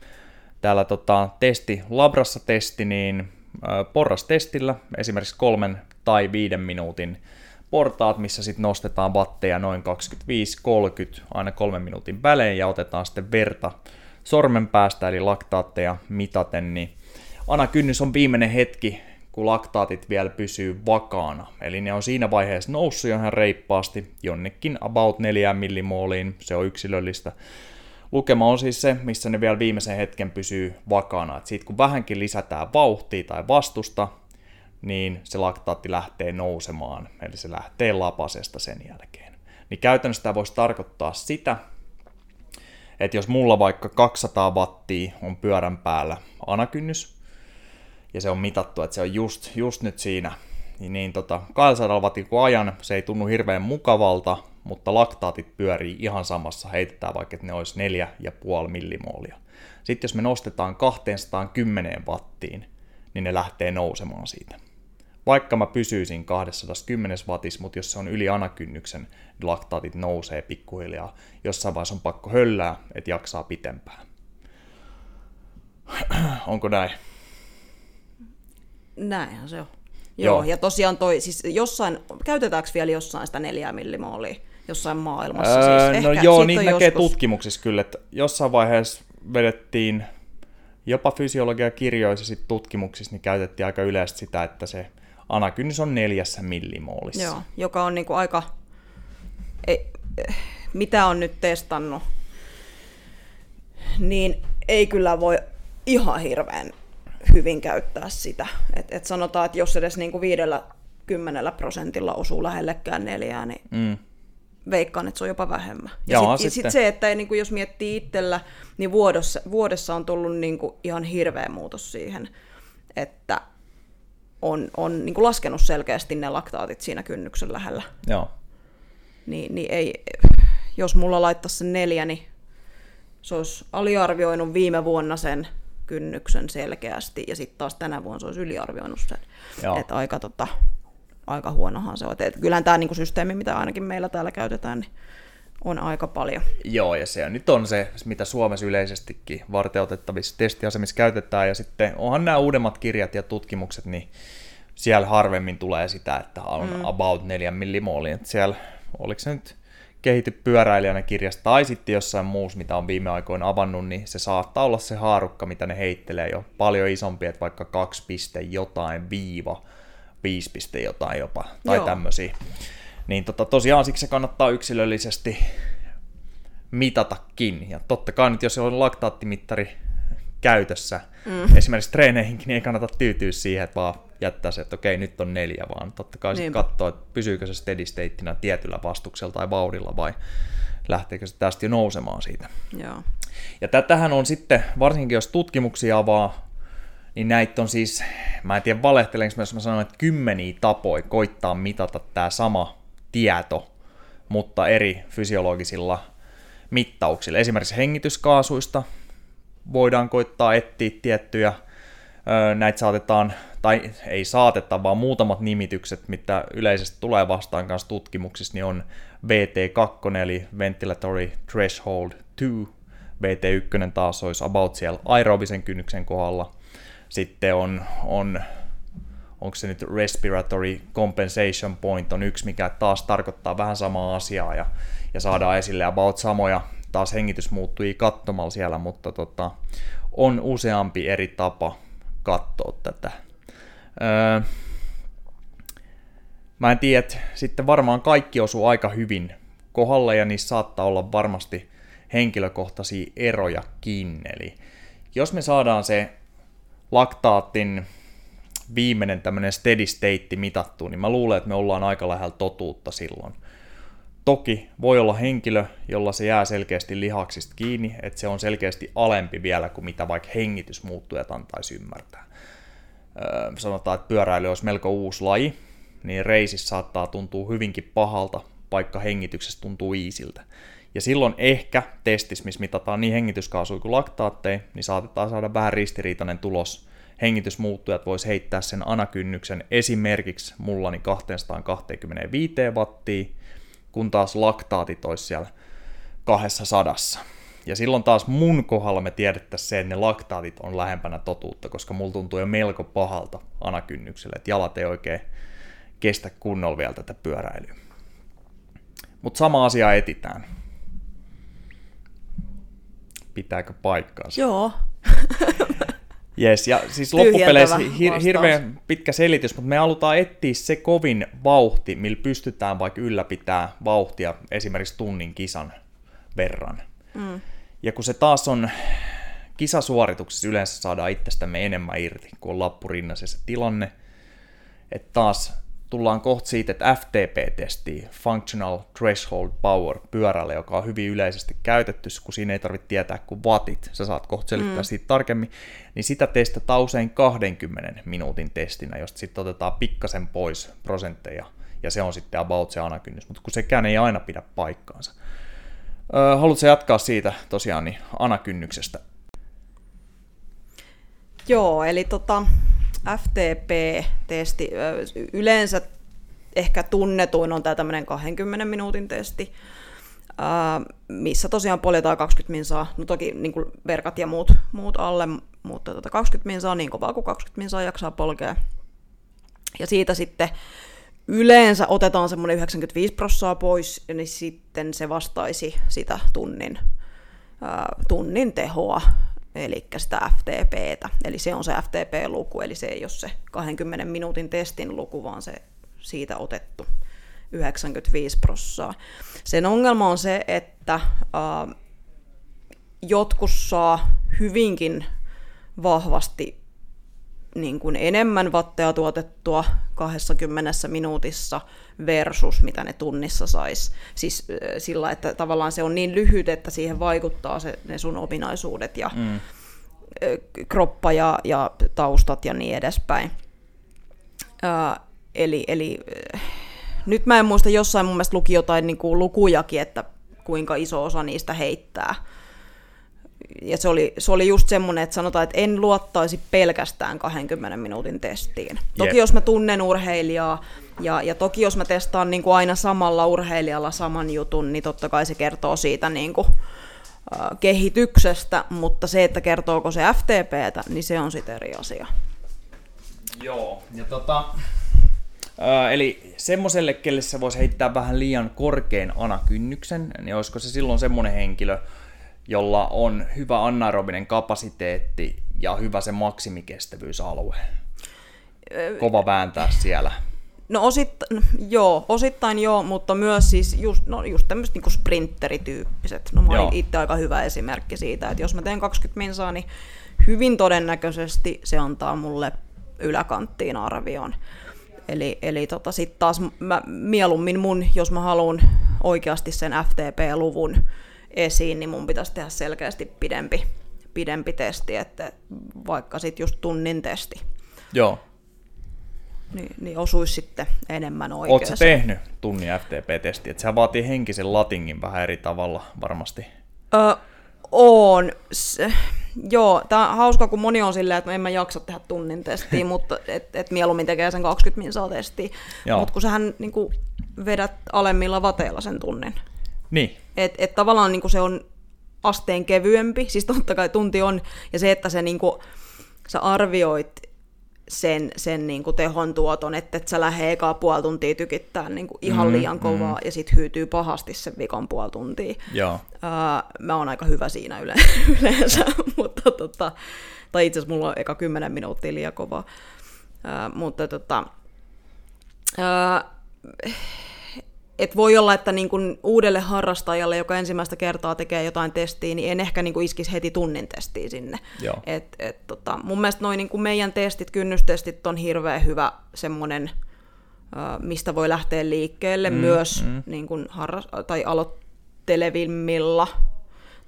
testi, labrassa testi, niin porrastestillä esimerkiksi 3 tai 5 minuutin portaat, missä sitten nostetaan watteja noin 25-30 aina 3 minuutin välein ja otetaan sitten verta sormen päästä eli laktaatteja mitaten, niin anakynnys on viimeinen hetki, kun laktaatit vielä pysyy vakaana. Eli ne on siinä vaiheessa noussut ihan reippaasti jonnekin about 4 millimooliin. Se on yksilöllistä. Lukema on siis se, missä ne vielä viimeisen hetken pysyy vakaana. Sitten kun vähänkin lisätään vauhtia tai vastusta, niin se laktaatti lähtee nousemaan. Eli se lähtee lapasesta sen jälkeen. Niin käytännössä tämä voisi tarkoittaa sitä, että jos mulla vaikka 200 wattia on pyörän päällä anakynnys, ja se on mitattu, että se on just nyt siinä, niin 200 wattin ajan se ei tunnu hirveän mukavalta, mutta laktaatit pyörii ihan samassa, heitetään vaikka, että ne olisi 4,5 millimoolia. Sitten jos me nostetaan 210 wattiin, niin ne lähtee nousemaan siitä. Vaikka mä pysyisin 210 watissa, mutta jos se on yli anakynnyksen, niin laktaatit nousee pikkuhiljaa. Jossain vaiheessa on pakko höllää, että jaksaa pitempään. Onko näin? Näinhän se on. Joo. Ja tosiaan käytetäänkö vielä jossain sitä 4 millimoolia jossain maailmassa? Siis no joo, niitä näkee joskus tutkimuksissa kyllä, että jossain vaiheessa vedettiin jopa fysiologiakirjoissa sitten tutkimuksissa, niin käytettiin aika yleisesti sitä, että se anakynnys on 4 millimoolissa. Joo, joka on niinku aika, mitä on nyt testannut, niin ei kyllä voi ihan hirveän hyvin käyttää sitä. Et sanotaan, että jos edes niinku 50% osuu lähellekään 4, niin veikkaan, että se on jopa vähemmän. Ja sitten se, että niinku, jos miettii itsellä, niin vuodessa on tullut niinku ihan hirveä muutos siihen, että on niinku laskenut selkeästi ne laktaatit siinä kynnyksen lähellä. Joo. Niin ei, jos mulla laittaisi sen 4, niin se olisi aliarvioinut viime vuonna sen kynnyksen selkeästi, ja sitten taas tänä vuonna se olisi yliarvioinut sen. Että aika huonohan se on. Et kyllähän tämä niinku systeemi, mitä ainakin meillä täällä käytetään, niin on aika paljon. Joo, ja se nyt on se, mitä Suomessa yleisestikin varteutettavissa testiasemissa käytetään, ja sitten onhan nämä uudemmat kirjat ja tutkimukset, niin siellä harvemmin tulee sitä, että on about 4 millimoolia. Et siellä, oliko se nyt kehity pyöräilijänä kirjasta tai sitten jossain muussa, mitä on viime aikoina avannut, niin se saattaa olla se haarukka, mitä ne heittelee jo paljon isompi, että vaikka 2.jotain-5. jopa, tai tämmöisiä. Niin tosiaan siksi se kannattaa yksilöllisesti mitatakin. Ja totta kai nyt, jos on laktaattimittari käytössä, esimerkiksi treeneihinkin, niin ei kannata tyytyä siihen, että vaan jättää se, että okei, nyt on 4, vaan totta kai sitten katsoo, että pysyykö se steady stateina tietyllä vastuksella tai vauhdilla vai lähteekö se tästä jo nousemaan siitä. Joo. Ja tätähän on sitten, varsinkin jos tutkimuksia avaa, niin näitä on siis, mä en tiedä valehtelenko, jos mä sanon, että kymmeniä tapoja koittaa mitata tämä sama tieto, mutta eri fysiologisilla mittauksilla. Esimerkiksi hengityskaasuista voidaan koittaa etsiä tiettyjä, näitä saatetaan, tai ei saateta, vaan muutamat nimitykset, mitä yleisesti tulee vastaan kanssa tutkimuksissa, niin on VT2, eli Ventilatory Threshold 2, VT1 taas olisi about siellä aerobisen kynnyksen kohdalla, sitten on onko se nyt Respiratory Compensation Point on yksi, mikä taas tarkoittaa vähän samaa asiaa, ja saadaan esille about samoja, taas hengitys muuttui katsomalla siellä, mutta on useampi eri tapa katsoa tätä. Mä en tiedä, sitten varmaan kaikki osuu aika hyvin kohdalle, ja niissä saattaa olla varmasti henkilökohtaisia erojakin. Eli jos me saadaan se laktaatin viimeinen tämmöinen steady state mitattua, niin mä luulen, että me ollaan aika lähellä totuutta silloin. Toki voi olla henkilö, jolla se jää selkeästi lihaksista kiinni, että se on selkeästi alempi vielä kuin mitä vaikka hengitysmuuttujat antaisi ymmärtää. Sanotaan, että pyöräily olisi melko uusi laji, niin reisissä saattaa tuntua hyvinkin pahalta, vaikka hengityksessä tuntuu iisiltä. Ja silloin ehkä testissä, missä mitataan niin hengityskaasuja kuin laktaatteja, niin saatetaan saada vähän ristiriitainen tulos. Hengitysmuuttujat vois heittää sen anakynnyksen esimerkiksi mullani 225 wattiin, kun taas laktaatit olisi siellä 200. Ja silloin taas mun kohdalla me tiedettäisiin se, että ne laktaatit on lähempänä totuutta, koska mulla tuntuu jo melko pahalta anakynnykselle, että jalat ei oikein kestä kunnolla vielä tätä pyöräilyä. Mutta sama asia etsitään. Pitääkö paikkaansa? Joo. Jes, ja siis loppupeleissä hirveän pitkä selitys, mutta me halutaan etsiä se kovin vauhti, millä pystytään vaikka ylläpitää vauhtia esimerkiksi tunnin kisan verran. Mm. Ja kun se taas on kisasuorituksessa, yleensä saadaan itsestämme enemmän irti, kun on lappu rinnassa se tilanne. Että taas tullaan kohta siitä, että FTP-testiä, Functional Threshold Power, pyörällä, joka on hyvin yleisesti käytetty, kun siinä ei tarvitse tietää kuin watit, sä saat kohta selittää siitä tarkemmin, niin sitä testataan usein 20 minuutin testinä, josta sitten otetaan pikkasen pois prosentteja, ja se on sitten about se anakynnys, mutta kun sekään ei aina pidä paikkaansa. Haluatko jatkaa siitä tosiaan niin anakynnyksestä? Joo, eli FTP-testi, yleensä ehkä tunnetuin on tämä tämmöinen 20 minuutin testi, missä tosiaan poljetaan 20 minsaa, no toki niin kuin verkat ja muut alle, mutta 20 minsaa niin kovaa kuin 20 minsaa jaksaa polkea. Ja siitä sitten yleensä otetaan semmoinen 95% pois, niin sitten se vastaisi sitä tunnin tehoa. Eli sitä FTPtä, eli se on se FTP-luku, eli se ei ole se 20 minuutin testin luku, vaan se siitä otettu 95%. Sen ongelma on se, että jotkut saa hyvinkin vahvasti niin kuin enemmän watteja tuotettua 20 minuutissa versus mitä ne tunnissa sais. Siis sillä, että tavallaan se on niin lyhyt, että siihen vaikuttaa ne sun ominaisuudet ja kroppa ja taustat ja niin edespäin. Eli nyt mä en muista, jossain mun mielestä luki jotain niin kuin lukujakin, että kuinka iso osa niistä heittää. Ja se oli just semmoinen, että sanotaan, että en luottaisi pelkästään 20 minuutin testiin. Toki jos mä tunnen urheilijaa ja toki jos mä testaan niin kuin aina samalla urheilijalla saman jutun, niin totta kai se kertoo siitä niin kuin, kehityksestä, mutta se, että kertooko se FTPtä, niin se on sitten eri asia. Joo, ja eli semmoiselle, kelle se voisi heittää vähän liian korkean anakynnyksen, niin olisiko se silloin semmoinen henkilö, jolla on hyvä anaerobinen kapasiteetti ja hyvä se maksimikestävyysalue. Kova vääntää siellä. No osittain joo, mutta myös siis just tämmöiset niinku sprintterityyppiset. No mä olin itse aika hyvä esimerkki siitä, että jos mä teen 20 minsaa, niin hyvin todennäköisesti se antaa mulle yläkanttiin arvioon. Eli sit taas mä mieluummin jos mä haluan oikeasti sen FTP-luvun esiin, niin mun pitäisi tehdä selkeästi pidempi testi, että vaikka sitten just tunnin testi. Joo. Niin osuisi sitten enemmän oikeaan. Oletko sä tehnyt tunnin FTP-testiä? Sehän vaatii henkisen latingin vähän eri tavalla varmasti. Oon. Joo, tää on hauskaa, kun moni on silleen, että en mä jaksa tehdä tunnin testiä, mutta et mieluummin tekee sen 20 minsaa testiä. Mutta kun sähän niinku vedät alemmilla vateilla sen tunnin. Niin. Et tavallaan niinku se on asteen kevyempi, siis totta kai tunti on, ja se, että niinku, sä arvioit sen niinku tehon tuoton, että et sä lähde ekaa puoli tuntia tykittämään niinku ihan liian kovaa, ja sit hyytyy pahasti sen viikon puoli tuntia. Joo. Mä oon aika hyvä siinä yleensä, mutta tai itse asiassa mulla on eka 10 minuuttia liian kovaa. Mutta et voi olla, että niinku uudelle harrastajalle, joka ensimmäistä kertaa tekee jotain testiä, niin en ehkä niinku iskisi heti tunnin testiä sinne. Mun mielestä noi niinku meidän testit, kynnystestit on hirveän hyvä semmoinen, mistä voi lähteä liikkeelle myös niinku tai aloittelevimmilla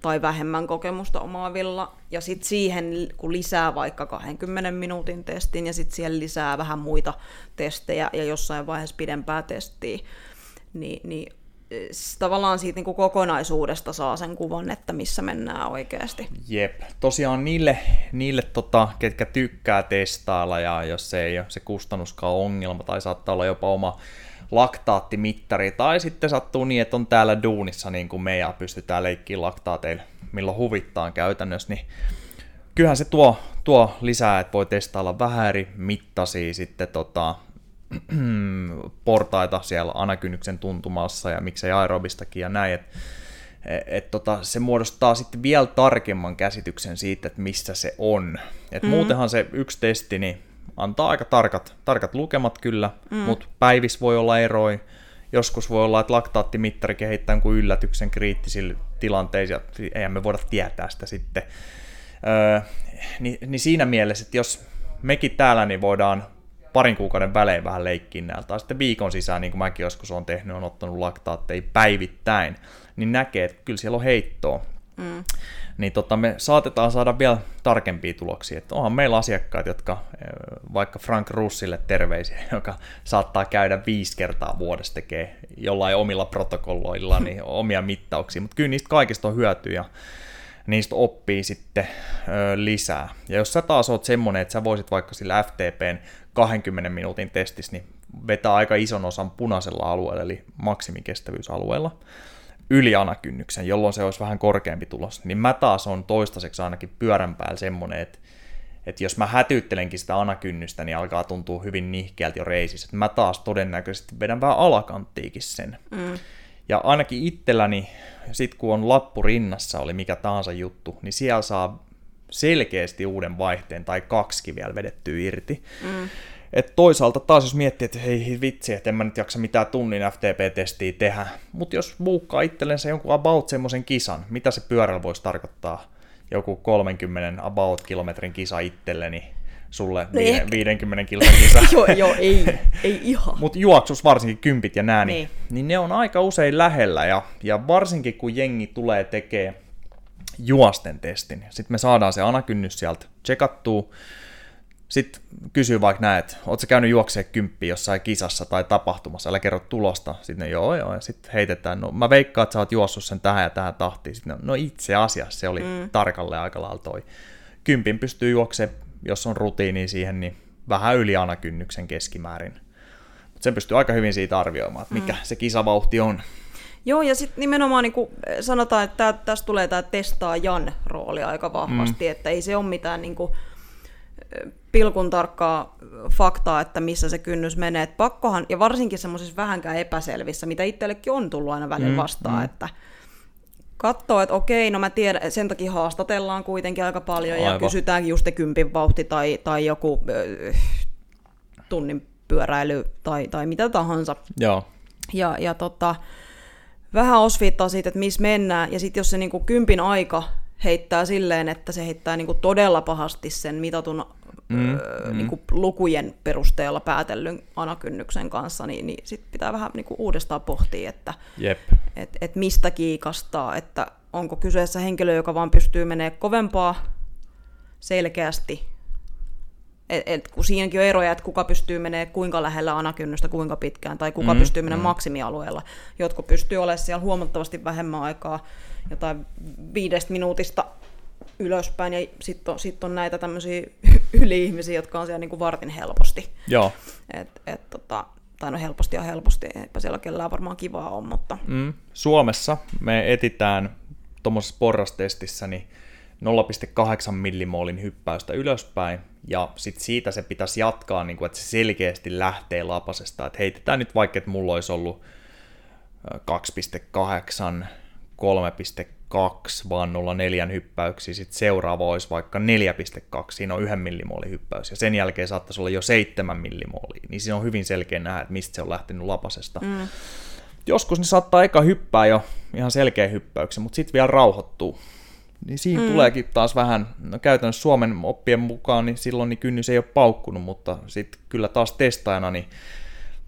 tai vähemmän kokemusta omaavilla. Ja sitten siihen, kun lisää vaikka 20 minuutin testin ja sitten siihen lisää vähän muita testejä ja jossain vaiheessa pidempää testiä, niin tavallaan siitä niin kokonaisuudesta saa sen kuvan, että missä mennään oikeasti. Jep. Tosiaan niille ketkä tykkää testailla, ja jos ei ole se kustannuskaan ongelma, tai saattaa olla jopa oma laktaattimittari, tai sitten sattuu niin, että on täällä duunissa, niin kuin meidän pystytään leikkiin laktaateilla, milloin huvittaa käytännössä, niin kyllähän se tuo lisää, että voi testailla vähän eri mittaisia sitten portaita siellä anakynnyksen tuntumassa ja miksei aerobistakin ja näin, se muodostaa sitten vielä tarkemman käsityksen siitä, että missä se on. Muutenhan se yksi testi niin antaa aika tarkat lukemat kyllä, mutta päivissä voi olla eroi, joskus voi olla, että laktaattimittari kehittää kuin yllätyksen kriittisille tilanteisiin, eihän me voida tietää sitä sitten. Niin siinä mielessä, että jos mekin täällä niin voidaan parin kuukauden välein vähän leikkiin näillä, tai sitten viikon sisään, niin kuin mäkin joskus olen tehnyt, on ottanut laktaatteja päivittäin, niin näkee, että kyllä siellä on heittoa. Niin me saatetaan saada vielä tarkempia tuloksia. Että onhan meillä asiakkaita, jotka vaikka Frank Russille terveisiä, joka saattaa käydä 5 kertaa vuodessa tekee jollain omilla protokolloilla niin omia mittauksia, mutta kyllä niistä kaikista on hyötyä ja niistä oppii sitten lisää. Ja jos sä taas oot semmonen, että sä voisit vaikka sillä FTPn 20 minuutin testissä niin vetää aika ison osan punaisella alueella, eli maksimikestävyysalueella, yli anakynnyksen, jolloin se olisi vähän korkeampi tulos. Niin mä taas on toistaiseksi ainakin pyörän päällä semmoinen, että jos mä hätyyttelenkin sitä anakynnystä, niin alkaa tuntua hyvin nihkeältä jo reisissä. Että mä taas todennäköisesti vedän vähän alakanttiikin sen. Ja ainakin itselläni, sit kun on lappu rinnassa, oli mikä tahansa juttu, niin siellä saa selkeästi uuden vaihteen tai 2 vielä vedettyä irti. Et toisaalta taas jos miettii, että hei vitsi, että en mä nyt jaksa mitään tunnin FTP-testiä tehdä, mutta jos buukkaa itsellensä jonkun about semmoisen kisan, mitä se pyörällä voisi tarkoittaa, joku 30 about kilometrin kisa itselleni, sulle 50 kilsan kisa. Joo, ei ihan. Mutta juoksus varsinkin kympit ja nää, niin ne on aika usein lähellä, ja varsinkin kun jengi tulee tekee juosten testin. Sitten me saadaan se anakynnys sieltä tsekattua. Sitten kysyy vaikka näin, että ootko sä käynyt juokseen 10 jossain kisassa tai tapahtumassa, älä kerro tulosta. Sitten ne, joo, ja sitten heitetään, no mä veikkaan, että sä oot juossut sen tähän ja tähän tahtiin. Sitten no itse asiassa se oli tarkalleen aika lailla toi. 10 pystyy juokseen, jos on rutiini siihen, niin vähän yli anakynnyksen keskimäärin. Mutta sen pystyy aika hyvin siitä arvioimaan, että mikä se kisavauhti on. Joo, ja sitten nimenomaan niin kuin sanotaan, että tässä tulee tämä testaajan rooli aika vahvasti, että ei se ole mitään niin kuin pilkun tarkkaa faktaa, että missä se kynnys menee. Et pakkohan, ja varsinkin semmoisissa vähänkään epäselvissä, mitä itsellekin on tullut aina välillä vastaan, että katsoo, että okei, no mä tiedän, sen takia haastatellaan kuitenkin aika paljon, ja kysytäänkin just 10 vauhti tai joku tunnin pyöräily tai mitä tahansa. Joo. Ja vähän osviittaa siitä, että missä mennään, ja sitten jos se niinku 10 aika heittää silleen, että se heittää niinku todella pahasti sen mitatun niin lukujen perusteella päätellyn anakynnyksen kanssa, niin sit pitää vähän niin uudestaan pohtia, että et mistä kiikastaa, että onko kyseessä henkilö, joka vaan pystyy menemään kovempaa selkeästi. Kun siinäkin on eroja, että kuka pystyy menemään kuinka lähellä anakynnystä, kuinka pitkään, tai kuka pystyy menemään maksimialueella. Jotkut pystyy olemaan siellä huomattavasti vähemmän aikaa, jotain 5 minuutista ylöspäin, ja sitten on näitä tämmöisiä yli-ihmisiä, jotka on siellä niin kuin vartin helposti. Joo. Tai no helposti ja helposti, eipä siellä kellään varmaan kivaa ole, mutta... Suomessa me etitään tuommoisessa porrastestissä, niin 0,8 millimoolin hyppäystä ylöspäin, ja sitten siitä se pitäisi jatkaa, niin kun, että se selkeästi lähtee lapasesta. Että heitetään nyt vaikka, että mulla olisi ollut 2,8, 3,2, vaan 0,4 hyppäyksiä, sitten seuraava olisi vaikka 4,2, siinä on 1 millimoolin hyppäys, ja sen jälkeen saattaisi olla jo 7 millimoolia, niin siinä on hyvin selkeä nähdä, että mistä se on lähtenyt lapasesta. Joskus ne saattaa eka hyppää jo ihan selkeä hyppäyksen, mutta sitten vielä rauhoittuu. Niin siinä tuleekin taas vähän, no käytännössä Suomen oppien mukaan, niin silloin niin kynnys ei ole paukkunut, mutta sitten kyllä taas testaajana, niin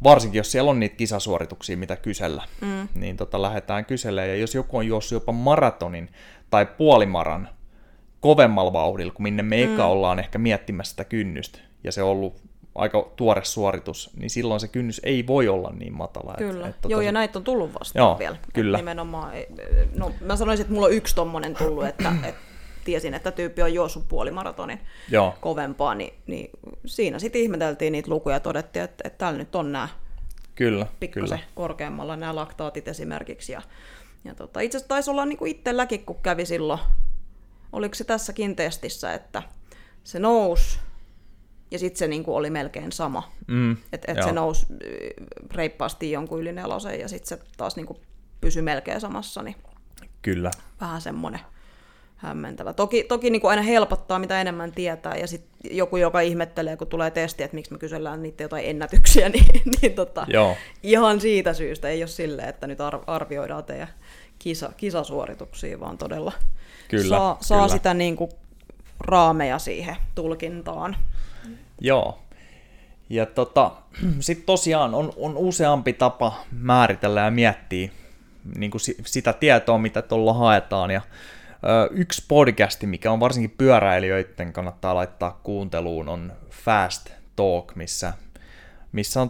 varsinkin jos siellä on niitä kisasuorituksia, mitä kysellä, niin lähdetään kyselemään. Ja jos joku on juossut jopa maratonin tai puolimaran kovemmalla vauhdilla, kun minne me eka ollaan ehkä miettimässä sitä kynnystä, ja se on ollut aika tuore suoritus, niin silloin se kynnys ei voi olla niin matala. Kyllä, ja näitä on tullut vastaan vielä. Kyllä. Nimenomaan, no, mä sanoisin, että mulla on yksi tommonen tullut, että tiesin, että tyyppi on juossut puolimaratonin kovempaa, niin siinä sitten ihmeteltiin niitä lukuja ja todettiin, että täällä nyt on nämä pikkusen korkeammalla nämä laktaatit esimerkiksi. Ja itse asiassa taisi olla niin kuin itselläkin, kun kävi silloin, oliko se tässäkin testissä, että se nousi, ja sitten se niinku oli melkein sama, että se nousi reippaasti jonkun yli 4 ja sitten se taas niinku pysyi melkein samassa. Niin kyllä. Vähän semmoinen hämmentävä. Toki niinku aina helpottaa, mitä enemmän tietää, ja sitten joku, joka ihmettelee, kun tulee testi, että miksi me kysellään niitä jotain ennätyksiä, niin ihan siitä syystä ei ole silleen, että nyt arvioidaan teidän kisasuorituksia, vaan todella saa sitä niinku raameja siihen tulkintaan. Joo, ja sitten tosiaan on useampi tapa määritellä ja miettiä niin kuin sitä tietoa, mitä tuolla haetaan. Ja yksi podcasti, mikä on varsinkin pyöräilijöiden kannattaa laittaa kuunteluun, on Fast Talk, missä on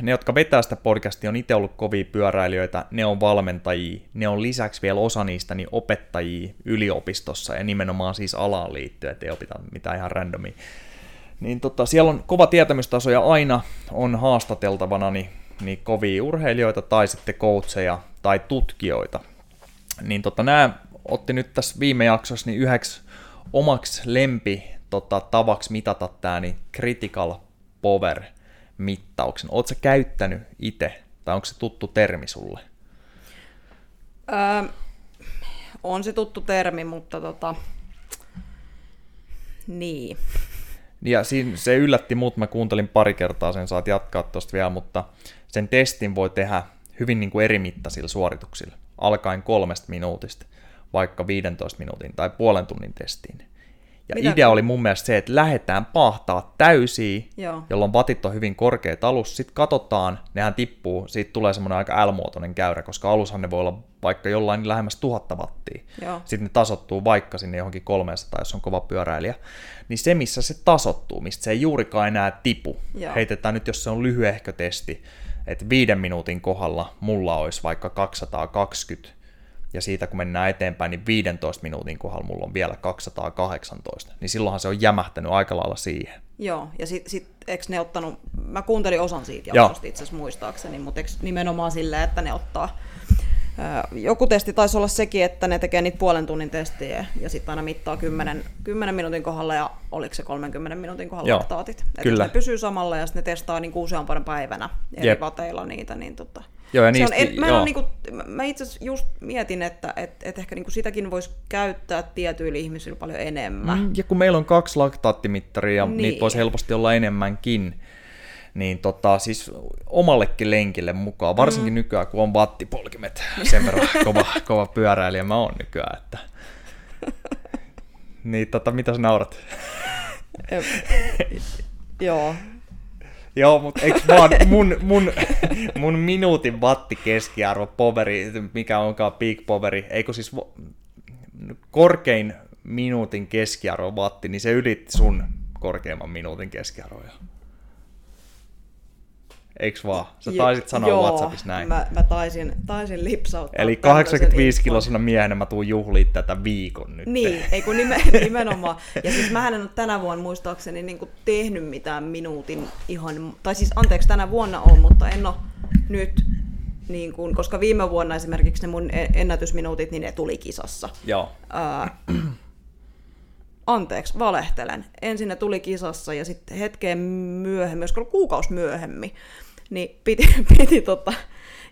ne, jotka vetää sitä podcastia, on itse ollut kovia pyöräilijöitä, ne on valmentajia, ne on lisäksi vielä osa niistä niin opettajia yliopistossa ja nimenomaan siis alaan liittyen, ettei opita mitään ihan randomia. Niin siellä on kova tietämystaso ja aina on haastateltavana niin kovia urheilijoita tai sitten coacheja tai tutkijoita. Niin nämä otti nyt tässä viime jaksossa niin yhdeksi omaksi lempitavaksi mitata tämä niin critical power-mittauksen. Oletko sä käyttänyt itse tai onko se tuttu termi sulle? On se tuttu termi, mutta niin... Ja siinä se yllätti mut, mä kuuntelin pari kertaa, sen saat jatkaa tosta vielä, mutta sen testin voi tehdä hyvin niin kuin eri mittaisilla suorituksilla, alkaen 3 minuutista, vaikka 15 minuutin tai puolen tunnin testiin. Ja idea oli mun mielestä se, että lähdetään paahtaa täysiin, jolloin vatit on hyvin korkeat alus, sitten katsotaan, nehän tippuu, siitä tulee semmoinen aika L-muotoinen käyrä, koska alushan ne voi olla vaikka jollain lähemmäs 1000 wattia. Joo. Sitten ne tasottuu vaikka sinne johonkin 300, jos on kova pyöräilijä. Niin se, missä se tasottuu, mistä se ei juurikaan enää tipu, heitetään nyt, jos se on lyhyehkötesti, että 5 minuutin kohdalla mulla olisi vaikka 220, ja siitä kun mennään eteenpäin, niin 15 minuutin kohdalla mulla on vielä 218, niin silloinhan se on jämähtänyt aika lailla siihen. Joo, ja sitten eikö ne ottanut, mä kuuntelin osan siitä jaksosta itse asiassa muistaakseni, mutta eikö nimenomaan silleen, että ne ottaa, joku testi taisi olla sekin, että ne tekee niitä puolen tunnin testiä, ja sitten aina mittaa 10 minuutin kohdalla, ja oliko se 30 minuutin kohdalla laktaatit. Että ne pysyy samalla, ja sitten ne testaa niinku useampana päivänä eri vateilla niitä, niin Joo, ja niistä, mä itse asiassa just mietin, että ehkä niinku sitäkin voisi käyttää tietyillä ihmisillä paljon enemmän. Ja kun meillä on 2 laktaattimittaria, ja niitä voisi helposti olla enemmänkin, niin siis omallekin lenkille mukaan, varsinkin nykyään, kun on wattipolkimet, sen verran kova pyöräilijä mä oon nykyään. Että... Niin mitä sä naurat? Joo. Joo, mutta eikö vaan mun minuutin wattikeskiarvo poveri, mikä onkaan peak poveri, eikö siis korkein minuutin keskiarvo watti, niin se ylitti sun korkeimman minuutin keskiarvoja. Eiks vaan? Sä taisit sanoa joo, WhatsAppissa näin. Mä taisin lipsauttaa. Eli 85-kilosena miehenä mä tuun juhliin tätä viikon nyt. Niin, ei kun nimenomaan. Ja siis mähän en ole tänä vuonna muistaakseni niin tehnyt mitään minuutin ihan, tai siis anteeksi tänä vuonna on, mutta en ole nyt, niin kuin, koska viime vuonna esimerkiksi ne mun ennätysminuutit, niin ne tuli kisassa. Joo. Anteeksi, valehtelen. Ensin ne tuli kisassa ja sitten hetkeen myöhemmin, olisiko kuukausi myöhemmin, niin piti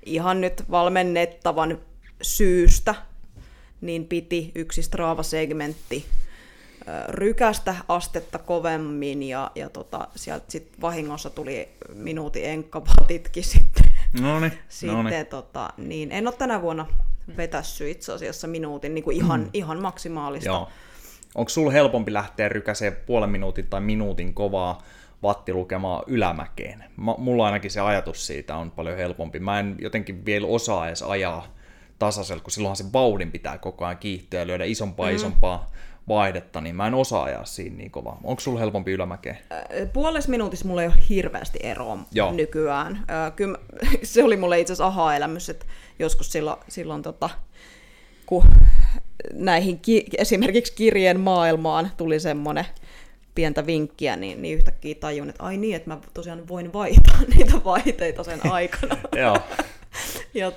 ihan nyt valmennettavan syystä, niin piti yksi Strava-segmentti rykästä astetta kovemmin ja sieltä sitten vahingossa tuli minuutin enkkavaatitkin sitten. Noniin. Sitten niin en ole tänä vuonna vetässyt itse asiassa minuutin niin kuin ihan maksimaalista. Joo. Onko sulla helpompi lähteä rykäseen puolen minuutin tai minuutin kovaa wattilukemaa ylämäkeen? Mulla ainakin se ajatus siitä on paljon helpompi. Mä en jotenkin vielä osaa edes ajaa tasaisella, kun silloinhan se vauhdin pitää koko ajan kiihtyä ja lyödä isompaa vaihdetta, niin mä en osaa ajaa siinä niin kovaa. Onko sulla helpompi ylämäkeen? Puolessa minuutissa mulla ei ole hirveästi eroa nykyään. Kyllä se oli mulle itse asiassa aha-elämys, että joskus silloin kun näihin esimerkiksi kirjeen maailmaan tuli semmoinen pientä vinkkiä, niin yhtäkkiä tajun, että ai niin, että mä tosiaan voin vaihtaa niitä vaihteita sen aikana. Joo. Ja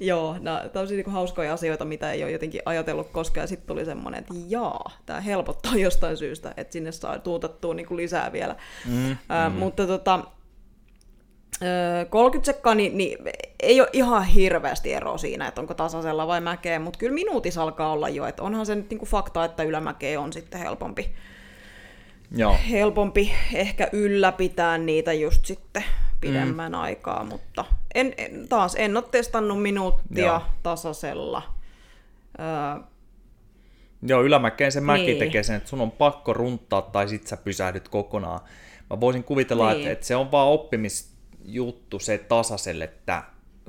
joo, no, tämmöisiä niin hauskoja asioita, mitä ei ole jotenkin ajatellut koskaan, ja sitten tuli semmoinen, että jaa, tämä helpottaa jostain syystä, että sinne saa tuutettua niin kuin lisää vielä. Mutta 30 sekkaa, niin ei ole ihan hirveästi eroa siinä, että onko tasaisella vai mäkeä, mutta kyllä minuutissa alkaa olla jo, että onhan se nyt niinku fakta, että ylämäkeä on sitten helpompi. Joo. Helpompi ehkä ylläpitää niitä just sitten pidemmän aikaa, mutta en ole testannut minuuttia tasaisella. Joo, ylämäkeen se mäki tekee sen, että sun on pakko runttaa tai sit sä pysähdyt kokonaan. Mä voisin kuvitella, että se on vaan oppimisjuttu se tasaiselle, että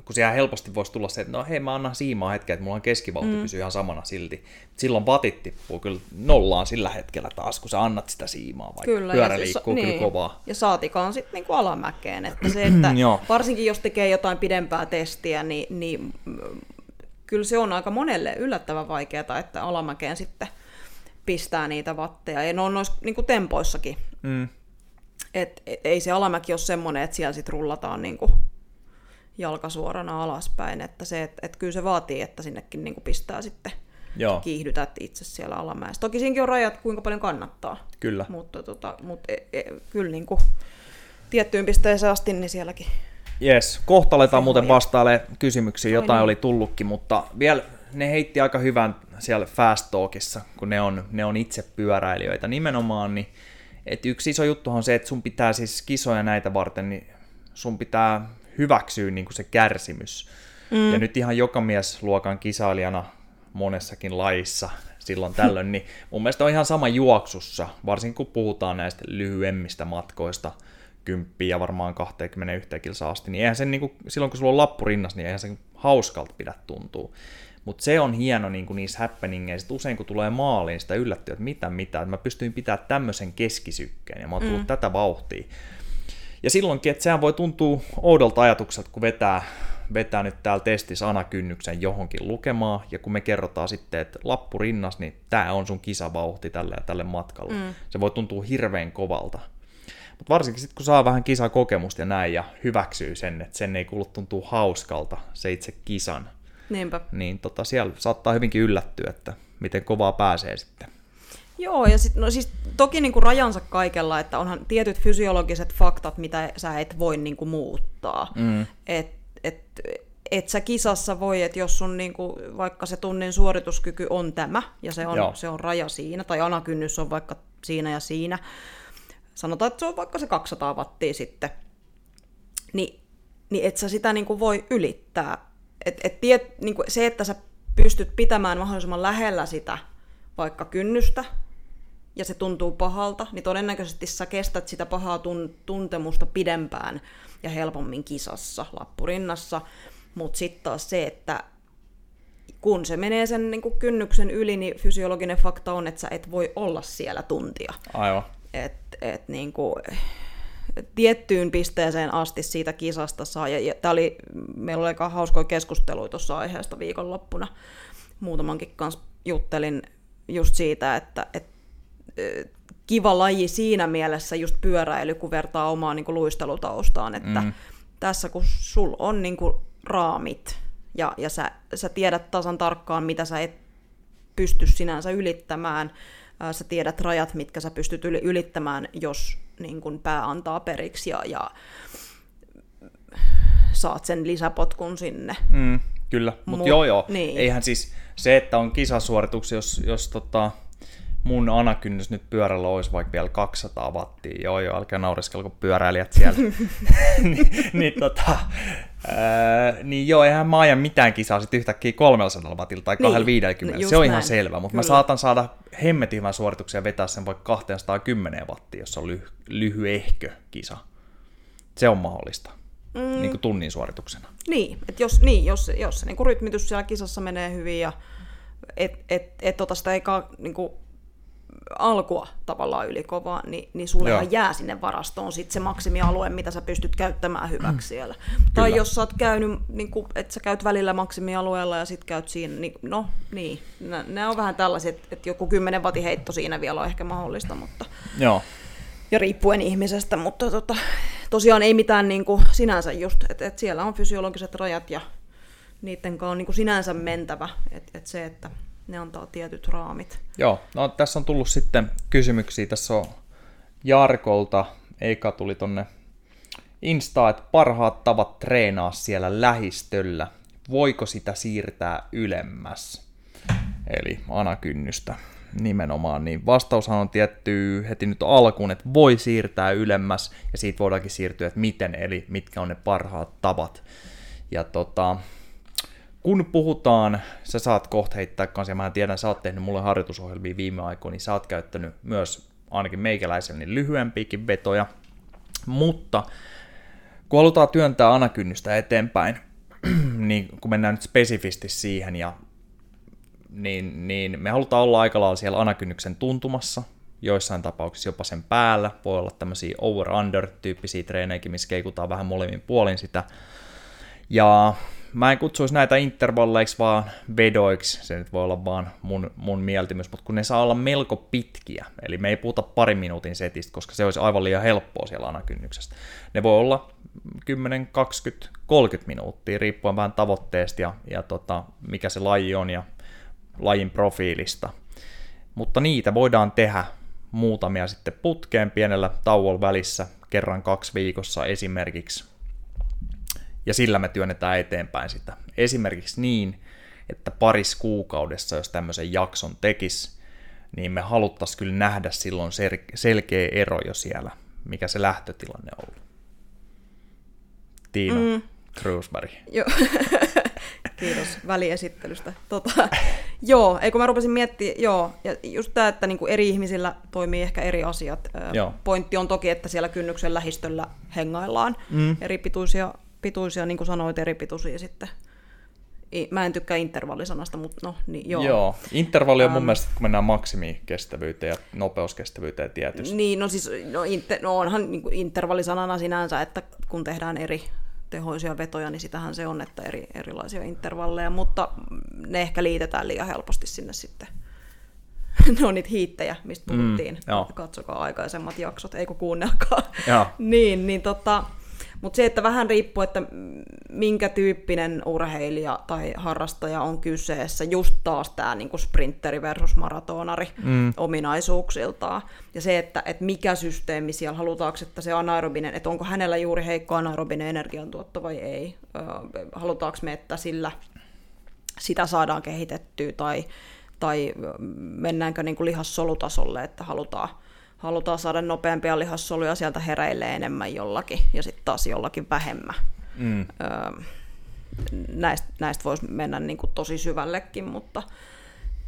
kun sehän helposti voisi tulla se, että no hei, mä annan siimaa hetkeä, että mulla on keskivauhti pysyy ihan samana silti. Silloin vatit tippuu kyllä nollaan sillä hetkellä taas, kun sä annat sitä siimaa, vaikka kyllä, pyörä liikkuu kyllä kovaa. Ja saatikaan sitten niinku alamäkeen, että se, että varsinkin jos tekee jotain pidempää testiä, niin kyllä se on aika monelle yllättävän vaikeaa, että alamäkeen sitten pistää niitä vatteja, ja ne on noissa niinku tempoissakin. Et ei se alamäki ole semmoinen, että siellä sit rullataan niinku jalka suorana alaspäin, että se, et kyllä se vaatii, että sinnekin niinku pistää sitten kiihdytät itse siellä alamäessä. Toki siinäkin on rajat, kuinka paljon kannattaa, kyllä. Mutta kyllä niinku tiettyyn pisteeseen asti niin sielläkin. Yes, kohta aletaan muuten vastailemaan kysymyksiin, jotain oli tullutkin, mutta vielä ne heitti aika hyvän siellä Fast Talkissa, kun ne on itse pyöräilijöitä nimenomaan, niin et yksi iso juttuhan on se, että sun pitää siis kisoja näitä varten, niin sun pitää hyväksyä niin kuin se kärsimys. Ja nyt ihan jokamiesluokan kisailijana monessakin lajissa silloin tällöin, niin mun mielestä on ihan sama juoksussa, varsinkin kun puhutaan näistä lyhyemmistä matkoista, 10 ja varmaan 21 kilsa asti, niin eihän sen niin kuin, silloin kun sulla on lappu rinnassa, niin eihän sen hauskalta pidä tuntua. Mutta se on hieno niin niissä happeningeissa, usein kun tulee maaliin sitä yllättyä, että että mä pystyin pitämään tämmöisen keskisykkeen ja mä oon tullut tätä vauhtia. Ja silloinkin, että sehän voi tuntua oudolta ajatukselta, kun vetää nyt täällä testissä anakynnyksen johonkin lukemaan, ja kun me kerrotaan sitten, että lappu rinnas, niin tää on sun kisavauhti tälle ja tälle matkalle. Se voi tuntua hirveän kovalta. Mutta varsinkin sitten, kun saa vähän kisakokemusta ja näin, ja hyväksyy sen, että sen ei kuulu tuntua hauskalta se itse kisan. Niinpä. Niin siellä saattaa hyvinkin yllättyä, että miten kovaa pääsee sitten. Joo, ja sitten siis toki niinku rajansa kaikella, että onhan tietyt fysiologiset faktat, mitä sä et voi niinku muuttaa. Et sä kisassa voi, että jos sun niinku, vaikka se tunnin suorituskyky on tämä, ja se on raja siinä, tai anakynnys on vaikka siinä ja siinä, sanotaan, että se on vaikka se 200 wattia sitten, niin et sä sitä niinku voi ylittää. Niinku se, että sä pystyt pitämään mahdollisimman lähellä sitä vaikka kynnystä ja se tuntuu pahalta, niin todennäköisesti sä kestät sitä pahaa tuntemusta pidempään ja helpommin kisassa, lappurinnassa. Mutta sitten taas se, että kun se menee sen niin kun kynnyksen yli, niin fysiologinen fakta on, että sä et voi olla siellä tuntia. Aivan. Et niin kun tiettyyn pisteeseen asti siitä kisasta saa. Ja meillä oli aika hauskoja keskusteluja tuossa aiheesta viikonloppuna. Muutamankin kanssa juttelin just siitä, että kiva laji siinä mielessä just pyöräily, kun vertaa omaa niin kun luistelutaustaan. Että tässä kun sul on niin kun raamit ja sä tiedät tasan tarkkaan, mitä sä et pysty sinänsä ylittämään, sä tiedät rajat, mitkä sä pystyt ylittämään, jos niin kun pää antaa periksi ja saat sen lisäpotkun sinne. Kyllä, mutta joo. Niin. Eihän siis se, että on kisasuorituksia, jos mun anakynnys nyt pyörällä olisi vaikka vielä 200 wattia, joo, älkää naureskelko pyöräilijät siellä, niin joo, eihän mä ajan mitään kisaa sitten yhtäkkiä 300 wattilla tai 250, niin, se on näin. Ihan selvä, mutta mä saatan saada hemmetin hyvän suorituksen ja vetää sen vaikka 210 wattia, jos on lyhyehkö kisa, se on mahdollista. Niin kuin tunnin suorituksena. Niin, että jos se niin kuin rytmitys siellä kisassa menee hyvin ja et ota sitä eikä niin kuin alkua tavallaan ylikovaa, niin sullehan jää sinne varastoon sit se maksimialue, mitä sä pystyt käyttämään hyväksi siellä. Tai jos sä oot käynyt, niin kuin, että sä käyt välillä maksimialueella ja sit käyt siinä, niin. Nämä on vähän tällaiset, että joku 10 watin heitto siinä vielä on ehkä mahdollista, mutta... Joo. Ja riippuen ihmisestä, mutta tosiaan ei mitään niin kuin sinänsä just, että siellä on fysiologiset rajat ja niiden kanssa on niin kuin sinänsä mentävä, että se, että ne antaa tietyt raamit. Joo, no tässä on tullut sitten kysymyksiä, tässä on Jarkolta, Eika tuli tonne Instaan, että parhaat tavat treenaa siellä lähistöllä, voiko sitä siirtää ylemmäs, eli anakynnystä. Nimenomaan, niin vastaushan on tietty heti nyt alkuun, että voi siirtää ylemmäs, ja siitä voidaankin siirtyä, että miten, eli mitkä on ne parhaat tavat. Ja kun puhutaan, sä saat kohta heittää kanssa, ja mä tiedän, sä oot tehnyt mulle harjoitusohjelmia viime aikoina, niin sä oot käyttänyt myös, ainakin meikäläisellä, niin lyhyempiäkin vetoja, mutta kun halutaan työntää anakynnystä eteenpäin, niin kun mennään nyt spesifisti siihen, ja niin me halutaan olla aika lailla siellä anakynnyksen tuntumassa, joissain tapauksissa jopa sen päällä. Voi olla tämmöisiä over-under-tyyppisiä treenejäkin, missä keikutaan vähän molemmin puolin sitä. Ja mä en kutsuisi näitä intervalleiksi, vaan vedoiksi. Se nyt voi olla vaan mun mieltymys, mutta kun ne saa olla melko pitkiä. Eli me ei puhuta parin minuutin setistä, koska se olisi aivan liian helppoa siellä anakynnyksestä. Ne voi olla 10, 20, 30 minuuttia, riippuen vähän tavoitteesta ja mikä se laji on ja lajin profiilista, mutta niitä voidaan tehdä muutamia sitten putkeen pienellä tauolla välissä, kerran 2 viikossa esimerkiksi, ja sillä me työnnetään eteenpäin sitä. Esimerkiksi niin, että paris kuukaudessa, jos tämmöisen jakson tekisi, niin me haluttaisiin kyllä nähdä silloin selkeä ero jo siellä, mikä se lähtötilanne on ollut. Tiina Crewsberg. Joo. Kiitos väliesittelystä. Joo, kun mä rupesin miettimään, ja just tämä, että niinku eri ihmisillä toimii ehkä eri asiat. Pointti on toki, että siellä kynnyksen lähistöllä hengaillaan eri pituisia, niin kuin sanoit, eri pituisia sitten. Mä en tykkää intervallisanasta, mutta joo. Joo, intervalli on mun mielestä, kun mennään maksimikestävyyteen ja nopeuskestävyyteen tietysti. Niin, onhan niin kuin intervallisanana sinänsä, että kun tehdään eri tehoisia vetoja, niin sitähän se on, että erilaisia intervalleja, mutta ne ehkä liitetään liian helposti sinne sitten. Ne on niitä hiittejä, mistä puhuttiin. Katsokaa aikaisemmat jaksot, eikö kuunnelkaa. Mutta se, että vähän riippuu, että minkä tyyppinen urheilija tai harrastaja on kyseessä, just taas tämä niinku sprintteri versus maratonari ominaisuuksiltaan. Ja se, että mikä systeemi siellä halutaanko, että se anaerobinen, että onko hänellä juuri heikko anaerobinen energiantuotto vai ei. Halutaanko me, että sillä sitä saadaan kehitettyä tai mennäänkö niinku lihassolutasolle, että halutaan saada nopeampia lihassoluja, sieltä hereille enemmän jollakin ja sitten taas jollakin vähemmän. Näistä voisi mennä niin kuin tosi syvällekin, mutta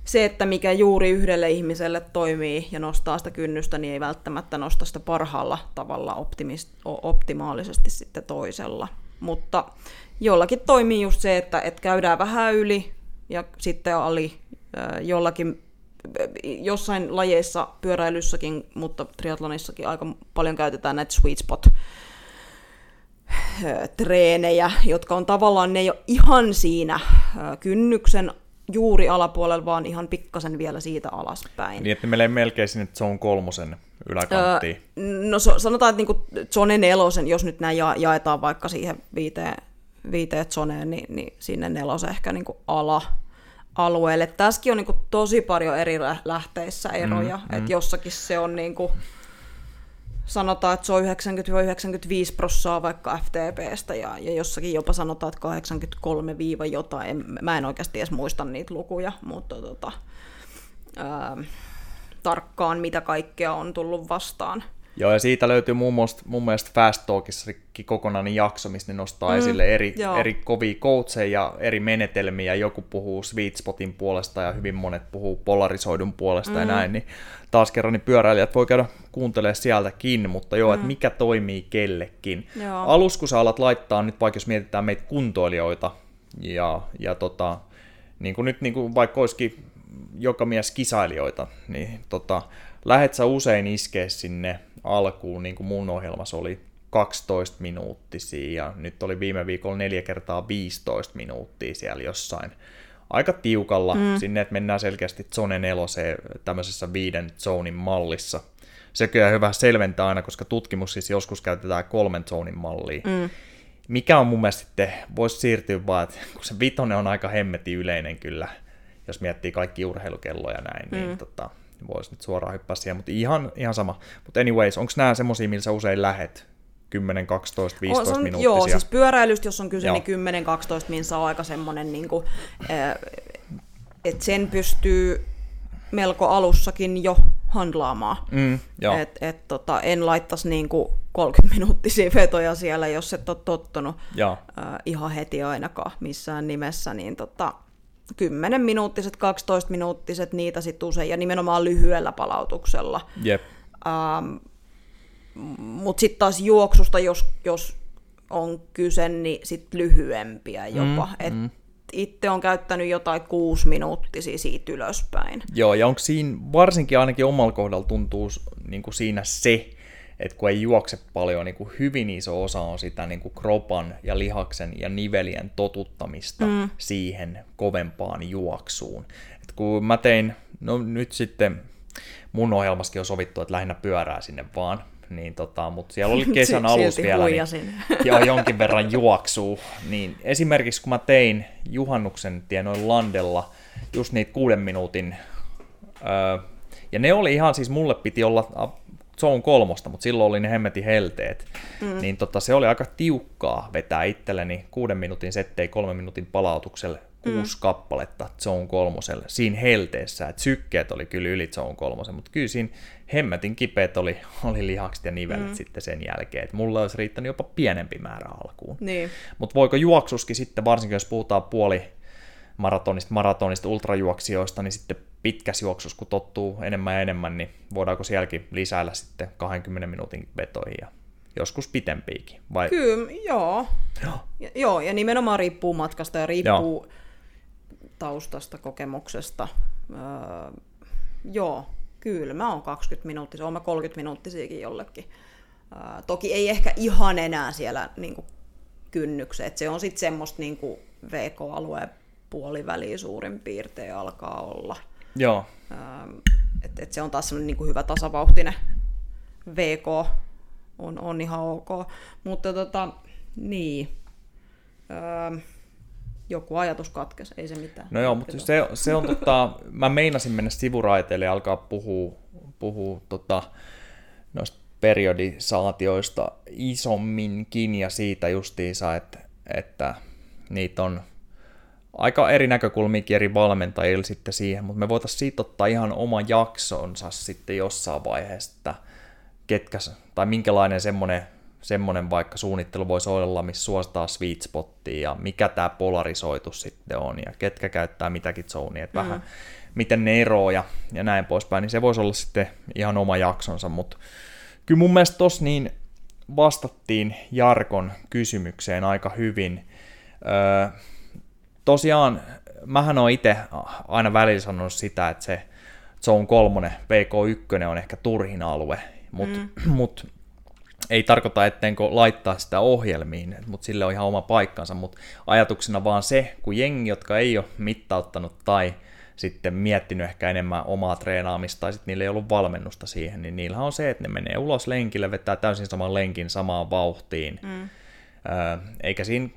se, että mikä juuri yhdelle ihmiselle toimii ja nostaa sitä kynnystä, niin ei välttämättä nosta sitä parhaalla tavalla optimaalisesti sitten toisella. Mutta jollakin toimii just se, että käydään vähän yli ja sitten ali jollakin, jossain lajeissa, pyöräilyssäkin, mutta triathlonissakin aika paljon käytetään näitä sweet spot treenejä, jotka on tavallaan, ne ei ole ihan siinä kynnyksen juuri alapuolella, vaan ihan pikkasen vielä siitä alaspäin. Niin, että ne menee melkein sinne zone 3 yläkanttiin. No sanotaan, että niinku zone 4, jos nyt nämä jaetaan vaikka siihen viiteen zoneen, niin sinne 4 ehkä niinku ala-alueelle. Tässäkin on niinku tosi paljon eri lähteissä eroja, että jossakin se on niinku, sanotaan, että se on 90-95% vaikka FTP:stä ja jossakin jopa sanotaan, että 83-jotain. Mä en oikeasti edes muista niitä lukuja, mutta tarkkaan mitä kaikkea on tullut vastaan. Joo, ja siitä löytyy mun mielestä Fast Talkissa kokonainen jakso, missä ne nostaa esille eri kovia coacheja ja eri menetelmiä. Joku puhuu sweet spotin puolesta ja hyvin monet puhuu polarisoidun puolesta ja näin. Niin taas kerran niin pyöräilijät voi käydä kuuntelemaan sieltäkin, mutta joo, että mikä toimii kellekin. Joo. Alus, kun sä alat laittaa, nyt vaikka jos mietitään meitä kuntoilijoita, ja niin kuin nyt niin kuin vaikka olisikin joka mies kisailijoita, niin lähet sä usein iskee sinne alkuun, niin kuin mun ohjelmassa oli 12 minuuttisia, ja nyt oli viime viikolla 4 x 15 minuuttia siellä jossain. Aika tiukalla sinne, että mennään selkeästi zone 4 tämmöisessä 5 zonin mallissa. Sekin on hyvä selventää aina, koska tutkimus siis joskus käytetään 3 zonin mallia. Mikä on mun mielestä sitten, voisi siirtyä vaan, että kun se 5 on aika hemmetin yleinen kyllä, jos miettii kaikki urheilukelloja näin, niin voisi nyt suoraan hyppää siihen, mutta ihan sama. Mutta anyways, onko nämä semmosia, millä sä usein lähet? 10, 12, 15 minuuttisia? Joo, siis pyöräilystä, jos on kyse, niin 10, 12 minuuttia on aika semmoinen, niin että sen pystyy melko alussakin jo handlaamaan. En laittaisi niin 30-minuuttisia vetoja siellä, jos et ole tottunut ihan heti ainakaan missään nimessä, niin 10-minuuttiset, 12-minuuttiset, niitä sitten usein, ja nimenomaan lyhyellä palautuksella. Jep. Mutta sitten taas juoksusta, jos on kyse, niin sitten lyhyempiä jopa. Itse on käyttänyt jotain 6 minuuttisia siitä ylöspäin. Joo, ja onko siinä, varsinkin ainakin omalla kohdalla tuntuu niin kuin siinä se, että kun ei juokse paljon, niin kuin hyvin iso osa on sitä niin kuin kropan ja lihaksen ja nivelien totuttamista siihen kovempaan juoksuun. Et kun mä tein, no nyt sitten mun ohjelmassakin on sovittu, että lähinnä pyörää sinne vaan, niin mutta siellä oli kesän alus vielä, niin, ja jonkin verran juoksuu. Niin esimerkiksi kun mä tein juhannuksen tienoin landella just niitä 6 minuutin, ja ne oli ihan, siis mulle piti olla zone 3, mutta silloin oli ne hemmetin helteet, niin se oli aika tiukkaa vetää itselleni 6 minuutin settei 3 minuutin palautukselle 6 kappaletta zone 3 siinä helteessä, että sykkeet oli kyllä yli zone 3, mutta kyllä siinä hemmetin kipeät oli lihakset ja nivelet sitten sen jälkeen, että mulla olisi riittänyt jopa pienempi määrä alkuun. Niin. Mutta voiko juoksuskin sitten, varsinkin jos puhutaan maratonista, ultrajuoksijoista, niin sitten pitkäs juoksus, kun tottuu enemmän ja enemmän, niin voidaanko sielläkin lisäillä sitten 20 minuutin vetoihin ja joskus pitempiikin? Vai? Kyllä, joo. Ja nimenomaan riippuu matkasta ja riippuu taustasta, kokemuksesta. Kyllä, mä oon 20-minuuttisia, oon mä 30-minuuttisiakin jollekin. Toki ei ehkä ihan enää siellä niinku kynnykset, että se on sitten semmoista niinku VK-alueen puoliväliä suurin piirtein alkaa olla. Joo. Et se on taas semmoinen niinku hyvä tasavauhtinen VK, on ihan ok, mutta niin. Joku ajatus katkesi, ei se mitään. No joo, mutta se on mä meinasin mennä sivuraiteille ja alkaa puhua noista periodisaatioista isomminkin ja siitä justiinsa, että niitä on aika eri näkökulmiakin eri valmentajilla sitten siihen, mutta me voitaisiin siitä ottaa ihan oma jaksonsa sitten jossain vaiheessa, että minkälainen semmoinen semmoinen vaikka suunnittelu voisi olla, missä suostaa sweet spottia ja mikä tämä polarisoitus sitten on ja ketkä käyttää mitäkin zonia, että vähän miten ne eroaa ja näin poispäin, niin se voisi olla sitten ihan oma jaksonsa, mutta kyllä mun mielestä tossa niin vastattiin Jarkon kysymykseen aika hyvin. Tosiaan, mähän oon itse aina välillä sanonut sitä, että se Zone 3, VK1 on ehkä turhin alue, mutta mut, ei tarkoita, ettenkö laittaa sitä ohjelmiin, mutta sille on ihan oma paikkansa, mutta ajatuksena vaan se, kun jengi, jotka ei ole mittauttanut tai sitten miettinyt ehkä enemmän omaa treenaamista, tai sitten niillä ei ollut valmennusta siihen, niin niillä on se, että ne menee ulos lenkille, vetää täysin saman lenkin samaan vauhtiin, eikä siinä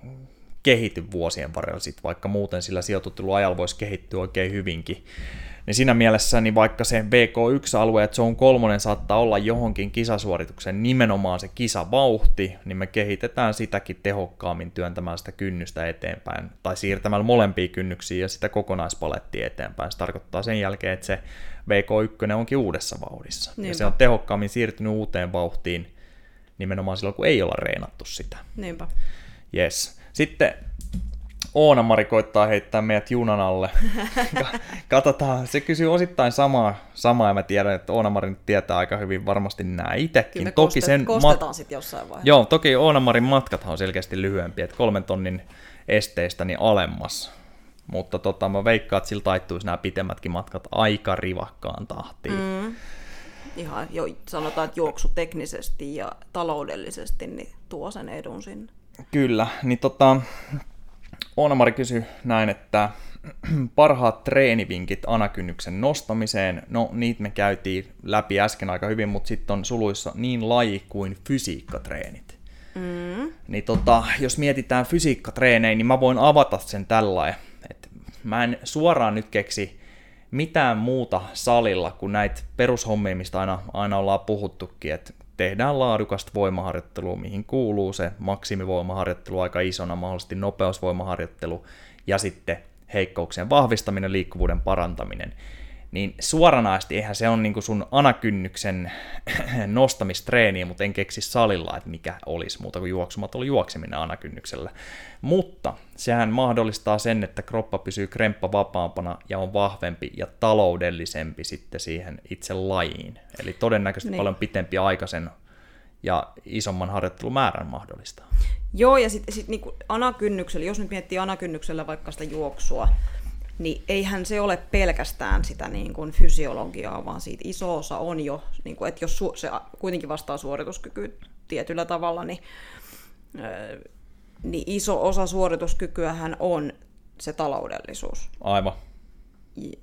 kehity vuosien varrella sit, vaikka muuten sillä sijoitutteluajalla voisi kehittyä oikein hyvinkin. Niin siinä mielessä niin vaikka se VK1-alue ja Zone 3 saattaa olla johonkin kisasuorituksen nimenomaan se kisavauhti, niin me kehitetään sitäkin tehokkaammin työntämään sitä kynnystä eteenpäin, tai siirtämällä molempia kynnyksiä ja sitä kokonaispalettia eteenpäin. Se tarkoittaa sen jälkeen, että se VK1 onkin uudessa vauhdissa. Niinpä. Ja se on tehokkaammin siirtynyt uuteen vauhtiin nimenomaan silloin, kun ei olla reenattu sitä. Niinpä. Yes. Sitten Oona-Mari koittaa heittää meidät junan alle. Katsotaan, se kysyy osittain samaa ja mä tiedän, että Oona-Mari nyt tietää aika hyvin varmasti nämä itsekin. Kostetaan sitten jossain vaiheessa. Joo, toki Oona-Marin matkathan on selkeästi lyhyempi, että 3 tonnin esteistä niin alemmas. Mutta mä veikkaan, että sillä taittuisi nämä pitemmätkin matkat aika rivakkaan tahtiin. Ihan jo, sanotaan, että juoksuteknisesti ja taloudellisesti niin tuo sen edun sinne. Kyllä, niin Oona-Mari kysyi näin, että parhaat treenivinkit anakynnyksen nostamiseen, no niitä me käytiin läpi äsken aika hyvin, mutta sitten on suluissa niin laji kuin fysiikkatreenit. Niin jos mietitään fysiikkatreenejä, niin mä voin avata sen tällainen, että mä en suoraan nyt keksi mitään muuta salilla kuin näitä perushommia, mistä aina ollaan puhuttukin, että tehdään laadukasta voimaharjoittelua, mihin kuuluu se maksimivoimaharjoittelu aika isona, mahdollisesti nopeusvoimaharjoittelu ja sitten heikkouksien vahvistaminen, liikkuvuuden parantaminen. Niin suoranaisesti eihän se ole niin kuin sun anakynnyksen nostamistreeniä, mutta en keksi salilla, että mikä olisi muuta kuin juoksumaton juokseminen anakynnyksellä. Mutta sehän mahdollistaa sen, että kroppa pysyy kremppavapaampana ja on vahvempi ja taloudellisempi sitten siihen itse lajiin. Eli todennäköisesti paljon pitempi aikaisen ja isomman harjoittelumäärän mahdollistaa. Joo, ja sitten niin kuin anakynnyksellä, jos nyt miettii anakynnyksellä vaikka sitä juoksua, niin eihän se ole pelkästään sitä niin kuin fysiologiaa, vaan siitä iso osa on jo, niin kuin, että jos se kuitenkin vastaa suorituskykyä tietyllä tavalla, niin iso osa suorituskykyähän on se taloudellisuus. Aivan.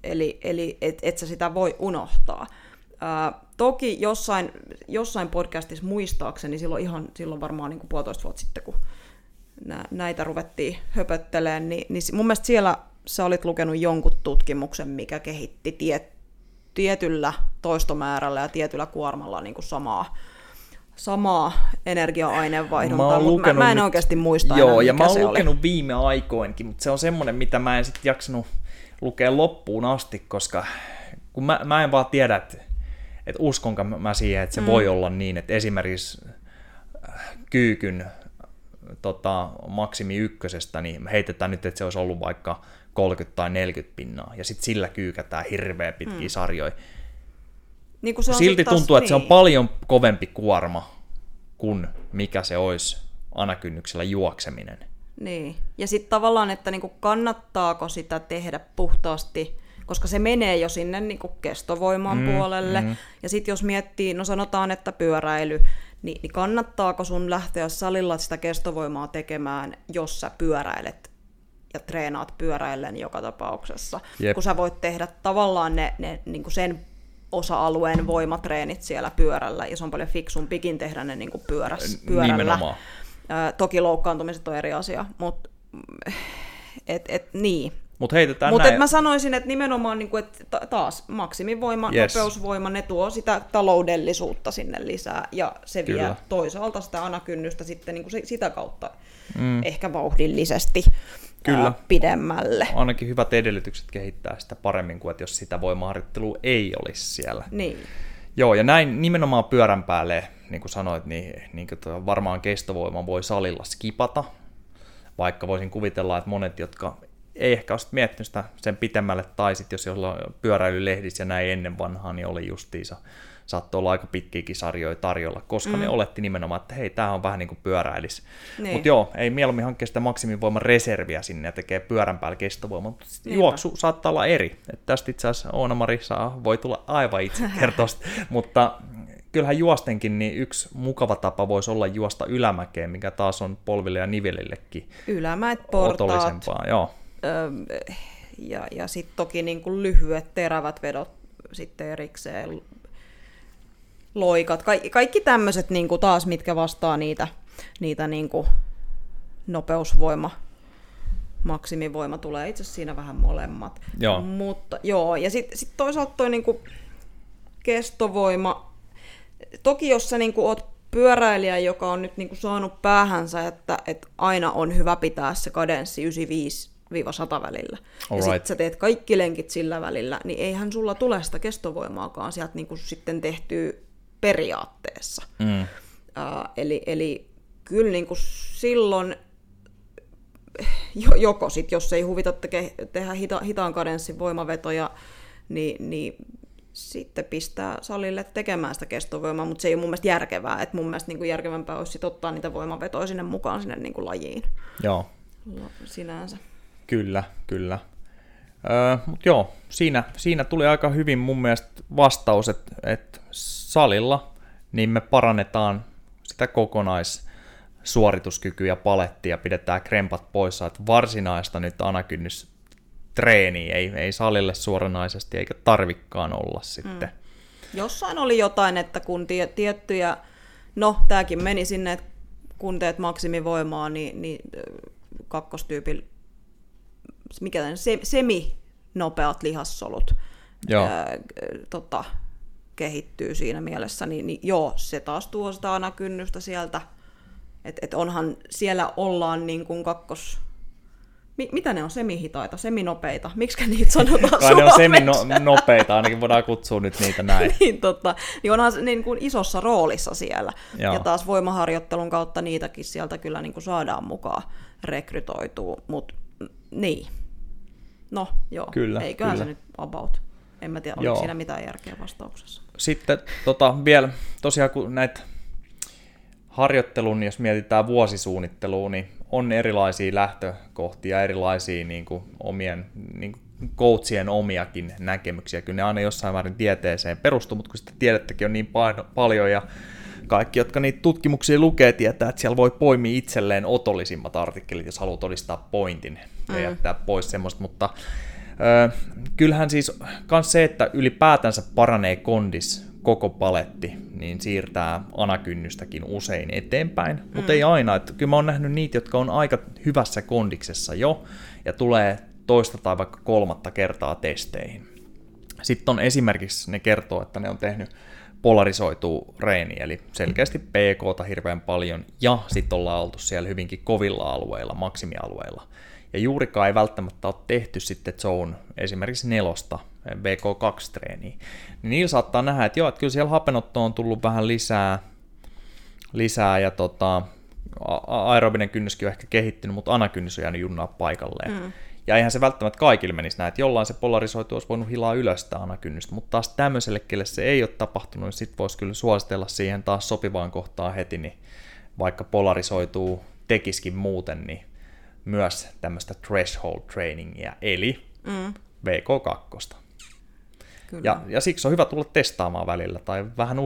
Eli et sä sitä voi unohtaa. Toki jossain podcastissa muistaakseni, silloin varmaan niin kuin 1,5 vuotta sitten, kun näitä ruvettiin höpöttelemään, niin mun mielestä siellä sä olit lukenut jonkun tutkimuksen, mikä kehitti tietyllä toistomäärällä ja tietyllä kuormalla niin kuin samaa energia-aineenvaihduntaa, mutta mä en oikeasti muista enää, mikä se oli. Joo, ja mä oon lukenut viime aikoinkin, mutta se on semmoinen, mitä mä en sitten jaksanut lukea loppuun asti, koska kun mä en vaan tiedä, että uskonko mä siihen, että se voi olla niin, että esimerkiksi kyykyn maksimi ykkösestä, niin heitetään nyt, että se olisi ollut vaikka 30 tai 40 pinnaa, ja sitten sillä kyykätään hirveän pitkiä sarjoja. Niin kun silti tuntuu, että se on paljon kovempi kuorma kuin mikä se olisi anakynnyksellä juokseminen. Niin, ja sitten tavallaan, että niinku kannattaako sitä tehdä puhtaasti, koska se menee jo sinne niinku kestovoiman puolelle, ja sitten jos miettii, no sanotaan, että pyöräily, niin kannattaako sun lähteä salilla sitä kestovoimaa tekemään, jos sä pyöräilet ja treenaat pyöräillen joka tapauksessa? Jep. Kun sä voit tehdä tavallaan ne niin kuin sen osa-alueen voimatreenit siellä pyörällä, ja se on paljon fiksumpikin tehdä ne niin kuin pyörällä. Nimenomaan. Toki loukkaantumiset on eri asia, mutta niin. Mutta mä sanoisin, että nimenomaan niin kuin, että taas maksimivoima, nopeusvoima, ne tuo sitä taloudellisuutta sinne lisää, ja se vie toisaalta sitä anakynnystä sitten niin kuin sitä kautta ehkä vauhdillisesti pidemmälle. Ainakin hyvät edellytykset kehittää sitä paremmin kuin, että jos sitä voimaharjoittelua ei olisi siellä. Niin. Joo, ja näin nimenomaan pyörän päälle, niin kuin sanoit, niin varmaan kestovoima voi salilla skipata, vaikka voisin kuvitella, että monet, jotka ei ehkä ole miettinyt sitä sen pitemmälle, tai sitten jos on pyöräilylehdissä ja näin ennen vanhaa, niin oli justiinsa, saattoi olla aika pitkiäkin sarjoja tarjolla, koska ne oletti nimenomaan, että hei, tämähän on vähän niin kuin pyöräilis. Niin. Mutta joo, ei mieluummin hankkee sitä maksimivoiman reserviä sinne ja tekee pyörän päällä kestovoimaa, mutta juoksu saattaa olla eri. Et tästä itse asiassa Oona-Mari voi tulla aivan itse kertoa mutta kyllähän juostenkin niin yksi mukava tapa voisi olla juosta ylämäkeen, mikä taas on polville ja nivelillekin ylämäet, portaat, joo. Ja sitten toki niin kuin lyhyet, terävät vedot sitten erikseen, loikat, kaikki tämmöiset niin kuin taas, mitkä vastaa niitä niin kuin nopeusvoima, maksimivoima tulee itse asiassa siinä vähän molemmat. Joo. Mutta, joo, ja sitten toisaalta toi niin kuin kestovoima, toki jos sä niin kuin oot pyöräilijä, joka on nyt niin kuin saanut päähänsä, että aina on hyvä pitää se kadenssi 95-100 välillä. Alright. Ja sitten sä teet kaikki lenkit sillä välillä, niin eihän sulla tule sitä kestovoimaakaan sieltä niin kuin sitten tehty periaatteessa. Mm. Eli kyllä niin kuin silloin joko sit, jos ei huvita tehdä hitaan kadenssin voimavetoja, niin sitten pistää salille tekemään sitä kestovoimaa, mutta se ei ole mun mielestä järkevää. Et mun mielestä niin kuin järkevämpää olisi sit ottaa niitä voimavetoja sinne mukaan sinne niin kuin lajiin. Joo. Sinänsä. Kyllä. Mutta joo, siinä tuli aika hyvin mun mielestä vastaus, että salilla niin me parannetaan sitä kokonaissuorituskykyä ja palettia, pidetään krempat poissa, että varsinaista nyt anakynnystreeniä ei salille suoranaisesti eikä tarvikkaan olla sitten. Jossain oli jotain, että kun tiettyjä, no tääkin meni sinne, että kun teet maksimivoimaa, niin kakkostyypillä mikä tämän seminopeat lihassolut kehittyy siinä mielessä, niin joo, se taas tuo sitä anakynnystä sieltä, että et onhan siellä ollaan niin kuin kakkos... Mitä ne on? Semihitaita, seminopeita? Miksikä niitä sanotaan suomeksi? Ne on seminopeita, ainakin voidaan kutsua nyt niitä näin. Niin onhan se niin kuin isossa roolissa siellä. Joo. Ja taas voimaharjoittelun kautta niitäkin sieltä kyllä niin kuin saadaan mukaan rekrytoituu, mutta niin. No, joo. Kyllä, eiköhän kyllä. Se nyt about. En mä tiedä, oliko siinä mitään järkeä vastauksessa. Sitten vielä tosiaan, kun näitä harjoittelun, jos mietitään vuosisuunnittelua, niin on erilaisia lähtökohtia, erilaisia niin kuin omien coachien omiakin näkemyksiä. Kyllä ne aina jossain määrin tieteeseen perustuu, mutta kun sitä tiedettäkin on niin paljon ja kaikki, jotka niitä tutkimuksia lukee, tietää, että siellä voi poimia itselleen otollisimmat artikkelit, jos haluaa todistaa pointin ja jättää pois semmoista, mutta kyllähän siis myös se, että ylipäätänsä paranee kondis koko paletti, niin siirtää anakynnystäkin usein eteenpäin, mutta ei aina. Että kyllä mä oon nähnyt niitä, jotka on aika hyvässä kondiksessa jo ja tulee toista tai vaikka kolmatta kertaa testeihin. Sitten on esimerkiksi, ne kertoo, että ne on tehnyt polarisoituu reeni, eli selkeästi PK:ta hirveän paljon, ja sitten ollaan oltu siellä hyvinkin kovilla alueilla, maksimialueilla. Ja juurikaan ei välttämättä ole tehty sitten zone esimerkiksi 4 BK2-treeniä. Niin niillä saattaa nähdä, että joo, että kyllä siellä hapenottoa on tullut vähän lisää ja aerobinen kynnyskin on ehkä kehittynyt, mutta anakynnys on jäänyt junnaa paikalleen. Ja eihän se välttämättä kaikille menisi näin, että jollain se polarisoitu olisi voinut hilaa ylös sitä anakynnystä, mutta taas tämmöiselle, kelle se ei ole tapahtunut, niin sitten voisi kyllä suositella siihen taas sopivaan kohtaan heti, niin vaikka polarisoituu tekisikin muuten, niin myös tämmöistä threshold trainingia, eli VK2. Kyllä. Ja siksi on hyvä tulla testaamaan välillä, tai vähän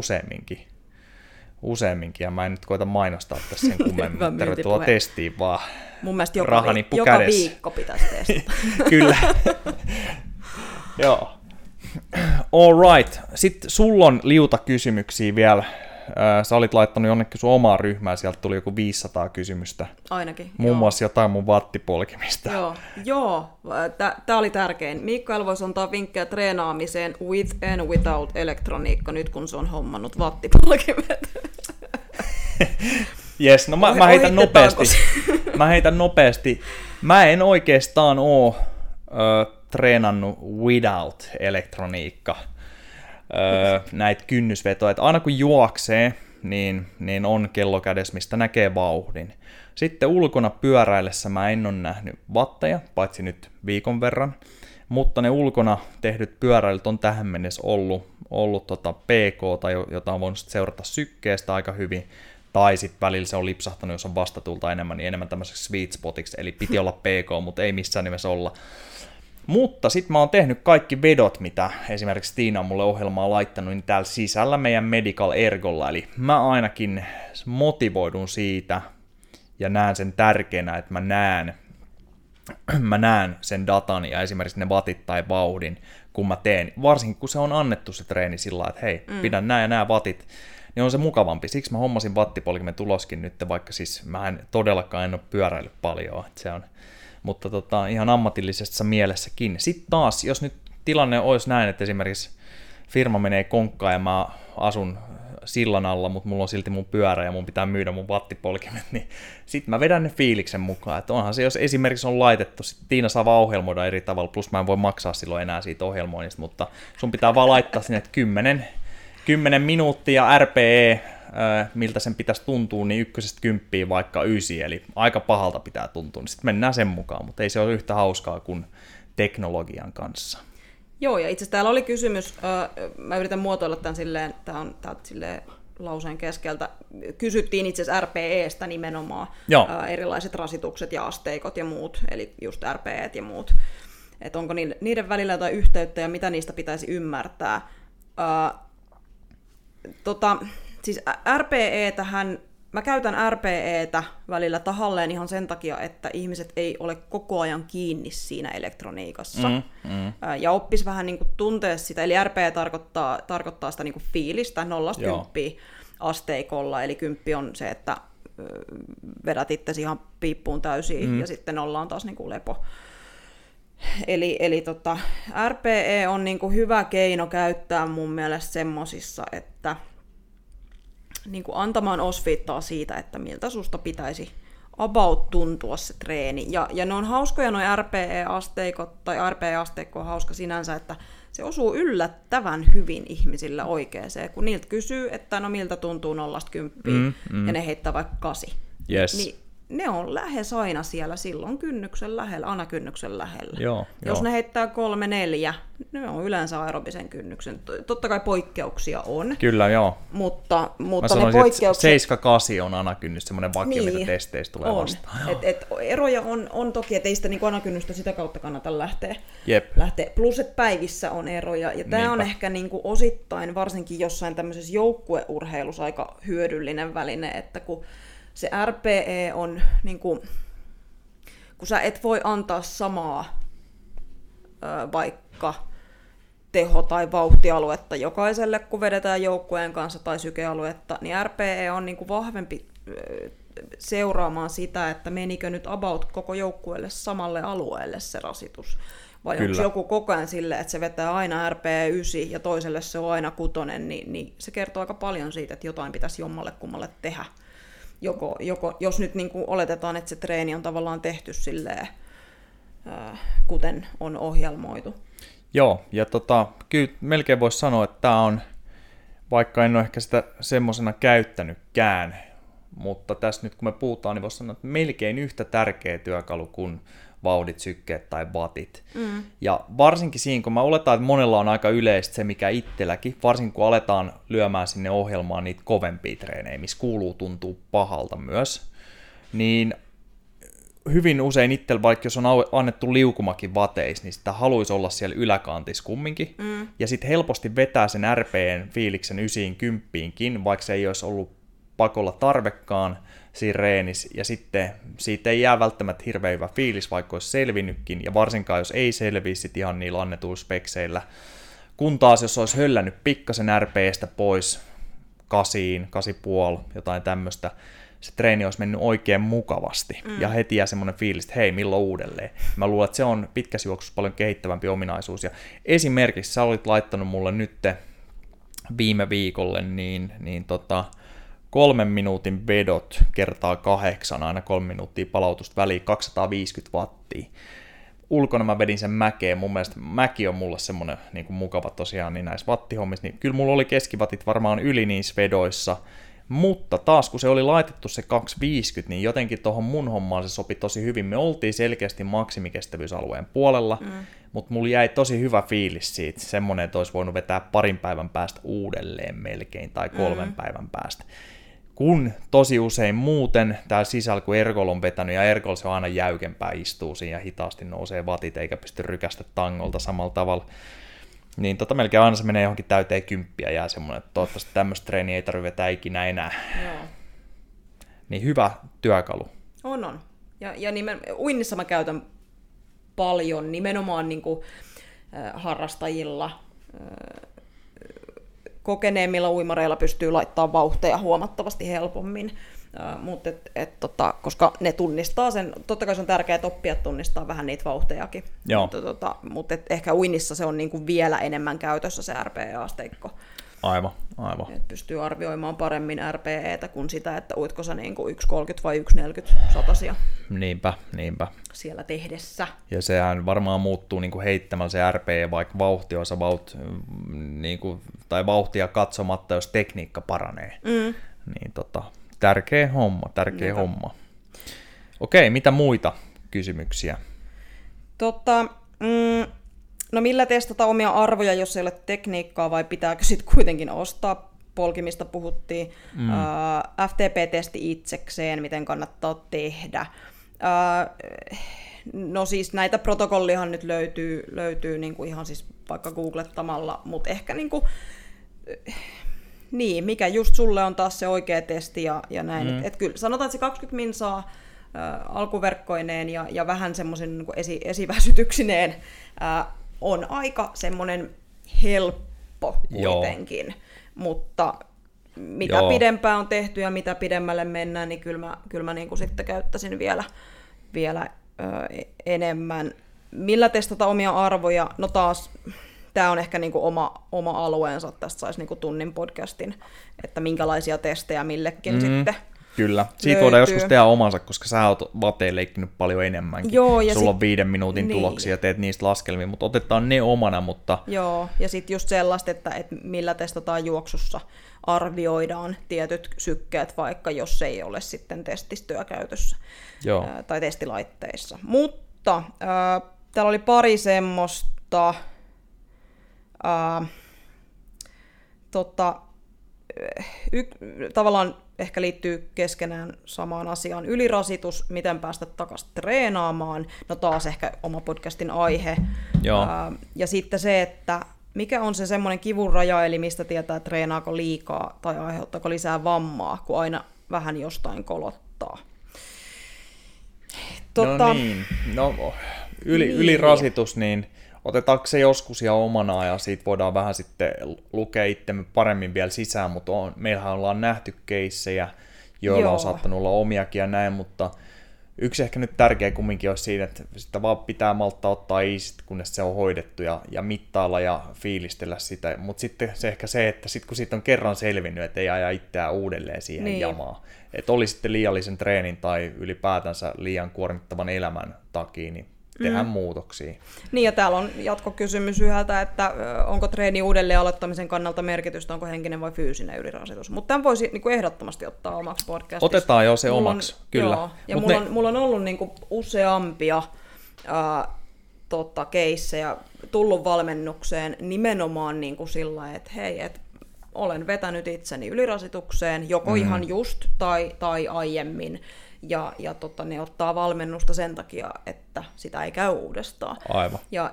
useamminkin, ja mä en nyt koita mainostaa tässä sen kummemmin, tervetuloa testiin, vaan mun mielestä rahanippu joka kädessä. Viikko pitäisi testata. Kyllä. Joo. All right. Sitten sulla on liuta kysymyksiä vielä. Sä olit laittanut jonnekin sun omaa ryhmää, sieltä tuli joku 500 kysymystä. Ainakin. Muun muassa jotain mun vattipolkimista. Joo. Tää oli tärkein. Mikael voisi antaa vinkkejä treenaamiseen with and without elektroniikka, nyt kun se on hommannut vattipolkimet. Jes, no mä heitän nopeasti. Mä en oikeastaan oo treenannut without elektroniikka. näitä kynnysvetoja, että aina kun juoksee, niin on kello kädessä, mistä näkee vauhdin. Sitten ulkona pyöräillessä mä en ole nähnyt vatteja, paitsi nyt viikon verran, mutta ne ulkona tehdyt pyöräilyt on tähän mennessä ollut PK, tai jota on voinut seurata sykkeestä aika hyvin, tai sitten välillä se on lipsahtanut, jos on vastatuulta enemmän, niin enemmän tämmöiseksi sweet spotiksi, eli piti olla PK, mutta ei missään nimessä olla. Mutta sitten mä oon tehnyt kaikki vedot, mitä esimerkiksi Tiina on mulle ohjelmaa laittanut, niin täällä sisällä meidän Medical Ergolla, eli mä ainakin motivoidun siitä, ja näen sen tärkeänä, että mä näen sen datan ja esimerkiksi ne vatit tai vauhdin, kun mä teen, varsinkin kun se on annettu se treeni sillä lailla, että hei, pidän nää ja nää vatit, niin on se mukavampi. Siksi mä hommasin vattipolkimen tuloskin nyt, vaikka siis mä en todellakaan ole pyöräillyt paljon, että se on, mutta ihan ammatillisessa mielessäkin. Sitten taas, jos nyt tilanne olisi näin, että esimerkiksi firma menee konkkaan ja mä asun sillan alla, mutta mulla on silti mun pyörä ja mun pitää myydä mun vattipolkimet, niin sit mä vedän ne fiiliksen mukaan, että onhan se, jos esimerkiksi on laitettu, sit Tiina saa vaan ohjelmoida eri tavalla, plus mä en voi maksaa silloin enää siitä ohjelmoinnista, mutta sun pitää vaan laittaa sinne, että 10 minuuttia RPE, miltä sen pitäisi tuntua, niin 1-10 vaikka 9, eli aika pahalta pitää tuntua, niin sit mennään sen mukaan, mutta ei se ole yhtä hauskaa kuin teknologian kanssa. Joo, ja itse asiassa täällä oli kysymys, mä yritän muotoilla tämän silleen, tää on silleen lauseen keskeltä, kysyttiin itse asiassa RPEstä nimenomaan, erilaiset rasitukset ja asteikot ja muut, eli just RPEt ja muut, että onko niiden välillä jotain yhteyttä ja mitä niistä pitäisi ymmärtää. Siis RPEtähän, mä käytän RPEtä välillä tahalleen ihan sen takia, että ihmiset ei ole koko ajan kiinni siinä elektroniikassa. Ja oppisi vähän niin kuin tuntea sitä, eli RPE tarkoittaa sitä niin kuin fiilistä 0-10 asteikolla, eli 10 on se, että vedät itsesi ihan piippuun täysiin, ja sitten 0 on taas niin kuin lepo. Eli RPE on niin kuin hyvä keino käyttää mun mielestä semmosissa, että niin kuin antamaan osviittaa siitä, että miltä susta pitäisi about tuntua se treeni. Ja ne on hauskoja nuo RPE-asteikot, tai RPE-asteikko on hauska sinänsä, että se osuu yllättävän hyvin ihmisillä oikeeseen, kun niiltä kysyy, että no miltä tuntuu 0-10, ja ne heittää vaikka 8. Yes. Niin ne on lähes aina siellä silloin kynnyksen lähellä, anakynnyksen lähellä. Jos ne heittää 3-4, ne on yleensä aerobisen kynnyksen. Totta kai poikkeuksia on. Kyllä, joo. Mutta sanoisin, ne poikkeukset... 7-8 on anakynnys, semmoinen vakio, niin, mitä testeissä tulee on vastaan. Et eroja on toki, ettei sitä niinku anakynnystä sitä kautta kannata lähteä. Plus, että päivissä on eroja. Ja tämä on ehkä niinku osittain, varsinkin jossain tämmöisessä joukkueurheilussa, aika hyödyllinen väline, että kun se RPE on, niin kun sä et voi antaa samaa vaikka teho- tai vauhtialuetta jokaiselle, kun vedetään joukkueen kanssa tai sykealuetta, niin RPE on niin kuin vahvempi seuraamaan sitä, että menikö nyt about koko joukkueelle samalle alueelle se rasitus. Vai onko joku koko ajan silleen, että se vetää aina RPE 9 ja toiselle se on aina 6, niin se kertoo aika paljon siitä, että jotain pitäisi jommalle kummalle tehdä. Joko, jos nyt niin kuin oletetaan, että se treeni on tavallaan tehty silleen, kuten on ohjelmoitu. Joo, ja kyllä melkein voisi sanoa, että tämä on, vaikka en ole ehkä sitä semmoisena käyttänytkään, mutta tässä nyt kun me puhutaan, niin voisi sanoa, että melkein yhtä tärkeä työkalu kuin vauhdit, sykkeet tai vatit. Ja varsinkin siinä, kun mä oletan, että monella on aika yleistä se, mikä itselläkin, varsinkin kun aletaan lyömään sinne ohjelmaan niitä kovempia treenejä, missä kuuluu tuntuu pahalta myös, niin hyvin usein itsellä, vaikka jos on annettu liukumakin vateissa, niin sitä haluaisi olla siellä yläkantissa kumminkin, ja sitten helposti vetää sen RPEn fiiliksen 9-10, vaikka se ei olisi ollut pakolla tarvekaan siinä reenissä, ja sitten siitä ei jää välttämättä hirveän hyvä fiilis, vaikka olisi selvinnytkin, ja varsinkaan jos ei selviä sit ihan niillä annetuilla spekseillä, kun taas jos olisi höllännyt pikkasen RP:stä pois 8, 8,5, jotain tämmöistä, se treeni olisi mennyt oikein mukavasti, ja heti jää semmoinen fiilis, että hei, milloin uudelleen. Mä luulen, että se on pitkässä juoksussa paljon kehittävämpi ominaisuus, ja esimerkiksi sä olit laittanut mulle nyt viime viikolle, niin 3 minuutin vedot kertaa 8, aina 3 minuuttia palautusta väliin, 250 wattia. ulkona mä vedin sen mäkeen. Mun mielestä mäki on mulle semmoinen niin kuin mukava tosiaan niin näissä vattihommissa. Niin kyllä mulla oli keskivatit varmaan yli niissä vedoissa. Mutta taas kun se oli laitettu se 250, niin jotenkin tuohon mun hommaan se sopi tosi hyvin. Me oltiin selkeästi maksimikestävyysalueen puolella, mutta mulla jäi tosi hyvä fiilis siitä. Semmoinen, että olisi voinut vetää parin päivän päästä uudelleen melkein tai 3 päivän päästä. Kun tosi usein muuten tää sisällä, kun Ergol on vetänyt, ja Ergol se on aina jäykempää, istuu siinä ja hitaasti nousee vatit, eikä pysty rykästä tangolta samalla tavalla. Niin melkein aina se menee johonkin täyteen kymppiä, jää semmoinen, että toivottavasti tämmöistä treeniä ei tarvitse vetää ikinä enää. Joo. Niin hyvä työkalu. On. Ja uinnissa mä käytän paljon nimenomaan niinku, harrastajilla. Kokeneemmilla uimareilla pystyy laittamaan vauhteja huomattavasti helpommin, mutta koska ne tunnistaa sen, totta kai se on tärkeää oppia tunnistaa vähän niitä vauhtejakin, mutta ehkä uinnissa se on niinku vielä enemmän käytössä se RPE-asteikko. Aivan. Et pystyy arvioimaan paremmin RPEtä kuin sitä, että uitko sä niinku 1,30 vai 1,40 satasia. Niinpä. Siellä tehdessä. Ja sehän varmaan muuttuu niinku heittämällä se RPE, vaikka vauhti on tai vauhtia katsomatta, jos tekniikka paranee. Niin tärkeä homma. Okei, mitä muita kysymyksiä? No millä testata omia arvoja, jos ei ole tekniikkaa, vai pitääkö sitten kuitenkin ostaa? Polkimista puhuttiin. FTP-testi itsekseen, miten kannattaa tehdä. No siis näitä protokollihan nyt löytyy niinku ihan siis vaikka googlettamalla, mutta ehkä mikä just sulle on taas se oikea testi ja näin. Et kyllä sanotaan, että se 20 minsaa alkuverkkoineen ja vähän semmoisen niinku esiväsytyksineen on aika semmoinen helppo kuitenkin, mutta mitä pidempään on tehty ja mitä pidemmälle mennään, niin kyllä mä niin kuin sitten käyttäisin vielä enemmän. Millä testata omia arvoja? No taas, tämä on ehkä niin kuin oma alueensa, tästä saisi niin kuin tunnin podcastin, että minkälaisia testejä millekin sitten. Kyllä. Siitä voidaan joskus tehdä omansa, koska sä oot vateen leikkinyt paljon enemmänkin. Sulla on 5 minuutin tuloksia ja teet niistä laskelmia, mutta otetaan ne omana. Mutta... Joo, ja sitten just sellaista, että millä testataan juoksussa, arvioidaan tietyt sykkeet, vaikka jos ei ole sitten testistöä käytössä tai testilaitteissa. Mutta täällä oli pari semmoista... tavallaan ehkä liittyy keskenään samaan asiaan. Ylirasitus, miten päästä takaisin treenaamaan, no taas ehkä oma podcastin aihe. Ja sitten se, että mikä on se semmoinen kivun raja, eli mistä tietää, treenaako liikaa tai aiheuttaako lisää vammaa, kun aina vähän jostain kolottaa. Ylirasitus, niin otetaanko se joskus ja omana, ja siitä voidaan vähän sitten lukea itsemme paremmin vielä sisään, mutta meillähän ollaan nähty keissejä, joilla on saattanut olla omiakin ja näin, mutta yksi ehkä nyt tärkeä kumminkin olisi siinä, että sitä vaan pitää malttaa ottaa iisit, kunnes se on hoidettu, ja mittailla ja fiilistellä sitä, mutta sitten se ehkä se, että sit kun siitä on kerran selvinnyt, että ei aja itseään uudelleen siihen jamaan, että oli sitten liiallisen treenin tai ylipäätänsä liian kuormittavan elämän takia, niin tehdään muutoksia. Niin, ja täällä on jatkokysymys yhdeltä, että onko treeni uudelleen aloittamisen kannalta merkitystä, onko henkinen vai fyysinen ylirasitus. Mutta tämän voisi niin kuin ehdottomasti ottaa omaksi podcastiksi. Otetaan se omaksi, kyllä. Joo, ja mulla on ollut niin kuin useampia keissejä tullut valmennukseen nimenomaan niin kuin sillä, että hei, olen vetänyt itseni ylirasitukseen, joko ihan just tai aiemmin. Ja ne ottaa valmennusta sen takia, että sitä ei käy uudestaan. Aivan. Ja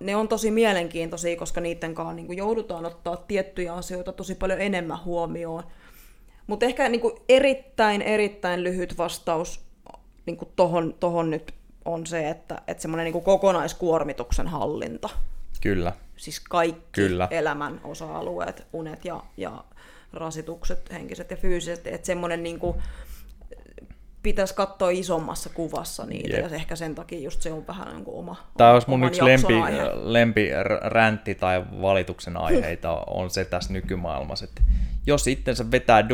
ne on tosi mielenkiintoisia, koska niiden kanssa niin kuin joudutaan ottaa tiettyjä asioita tosi paljon enemmän huomioon. Mutta ehkä niin kuin erittäin lyhyt vastaus niin kuin tohon nyt on se, että semmoinen niin kuin kokonaiskuormituksen hallinta. Kyllä. Siis kaikki elämän osa-alueet, unet ja rasitukset, henkiset ja fyysiset, että semmoinen... Niin kuin pitäisi katsoa isommassa kuvassa niitä, ja ehkä sen takia just se on vähän niin kuin oma jakson aihe. Tämä olisi mun yksi lempiräntti tai valituksen aiheita on se tässä nykymaailmassa, että jos itsensä vetää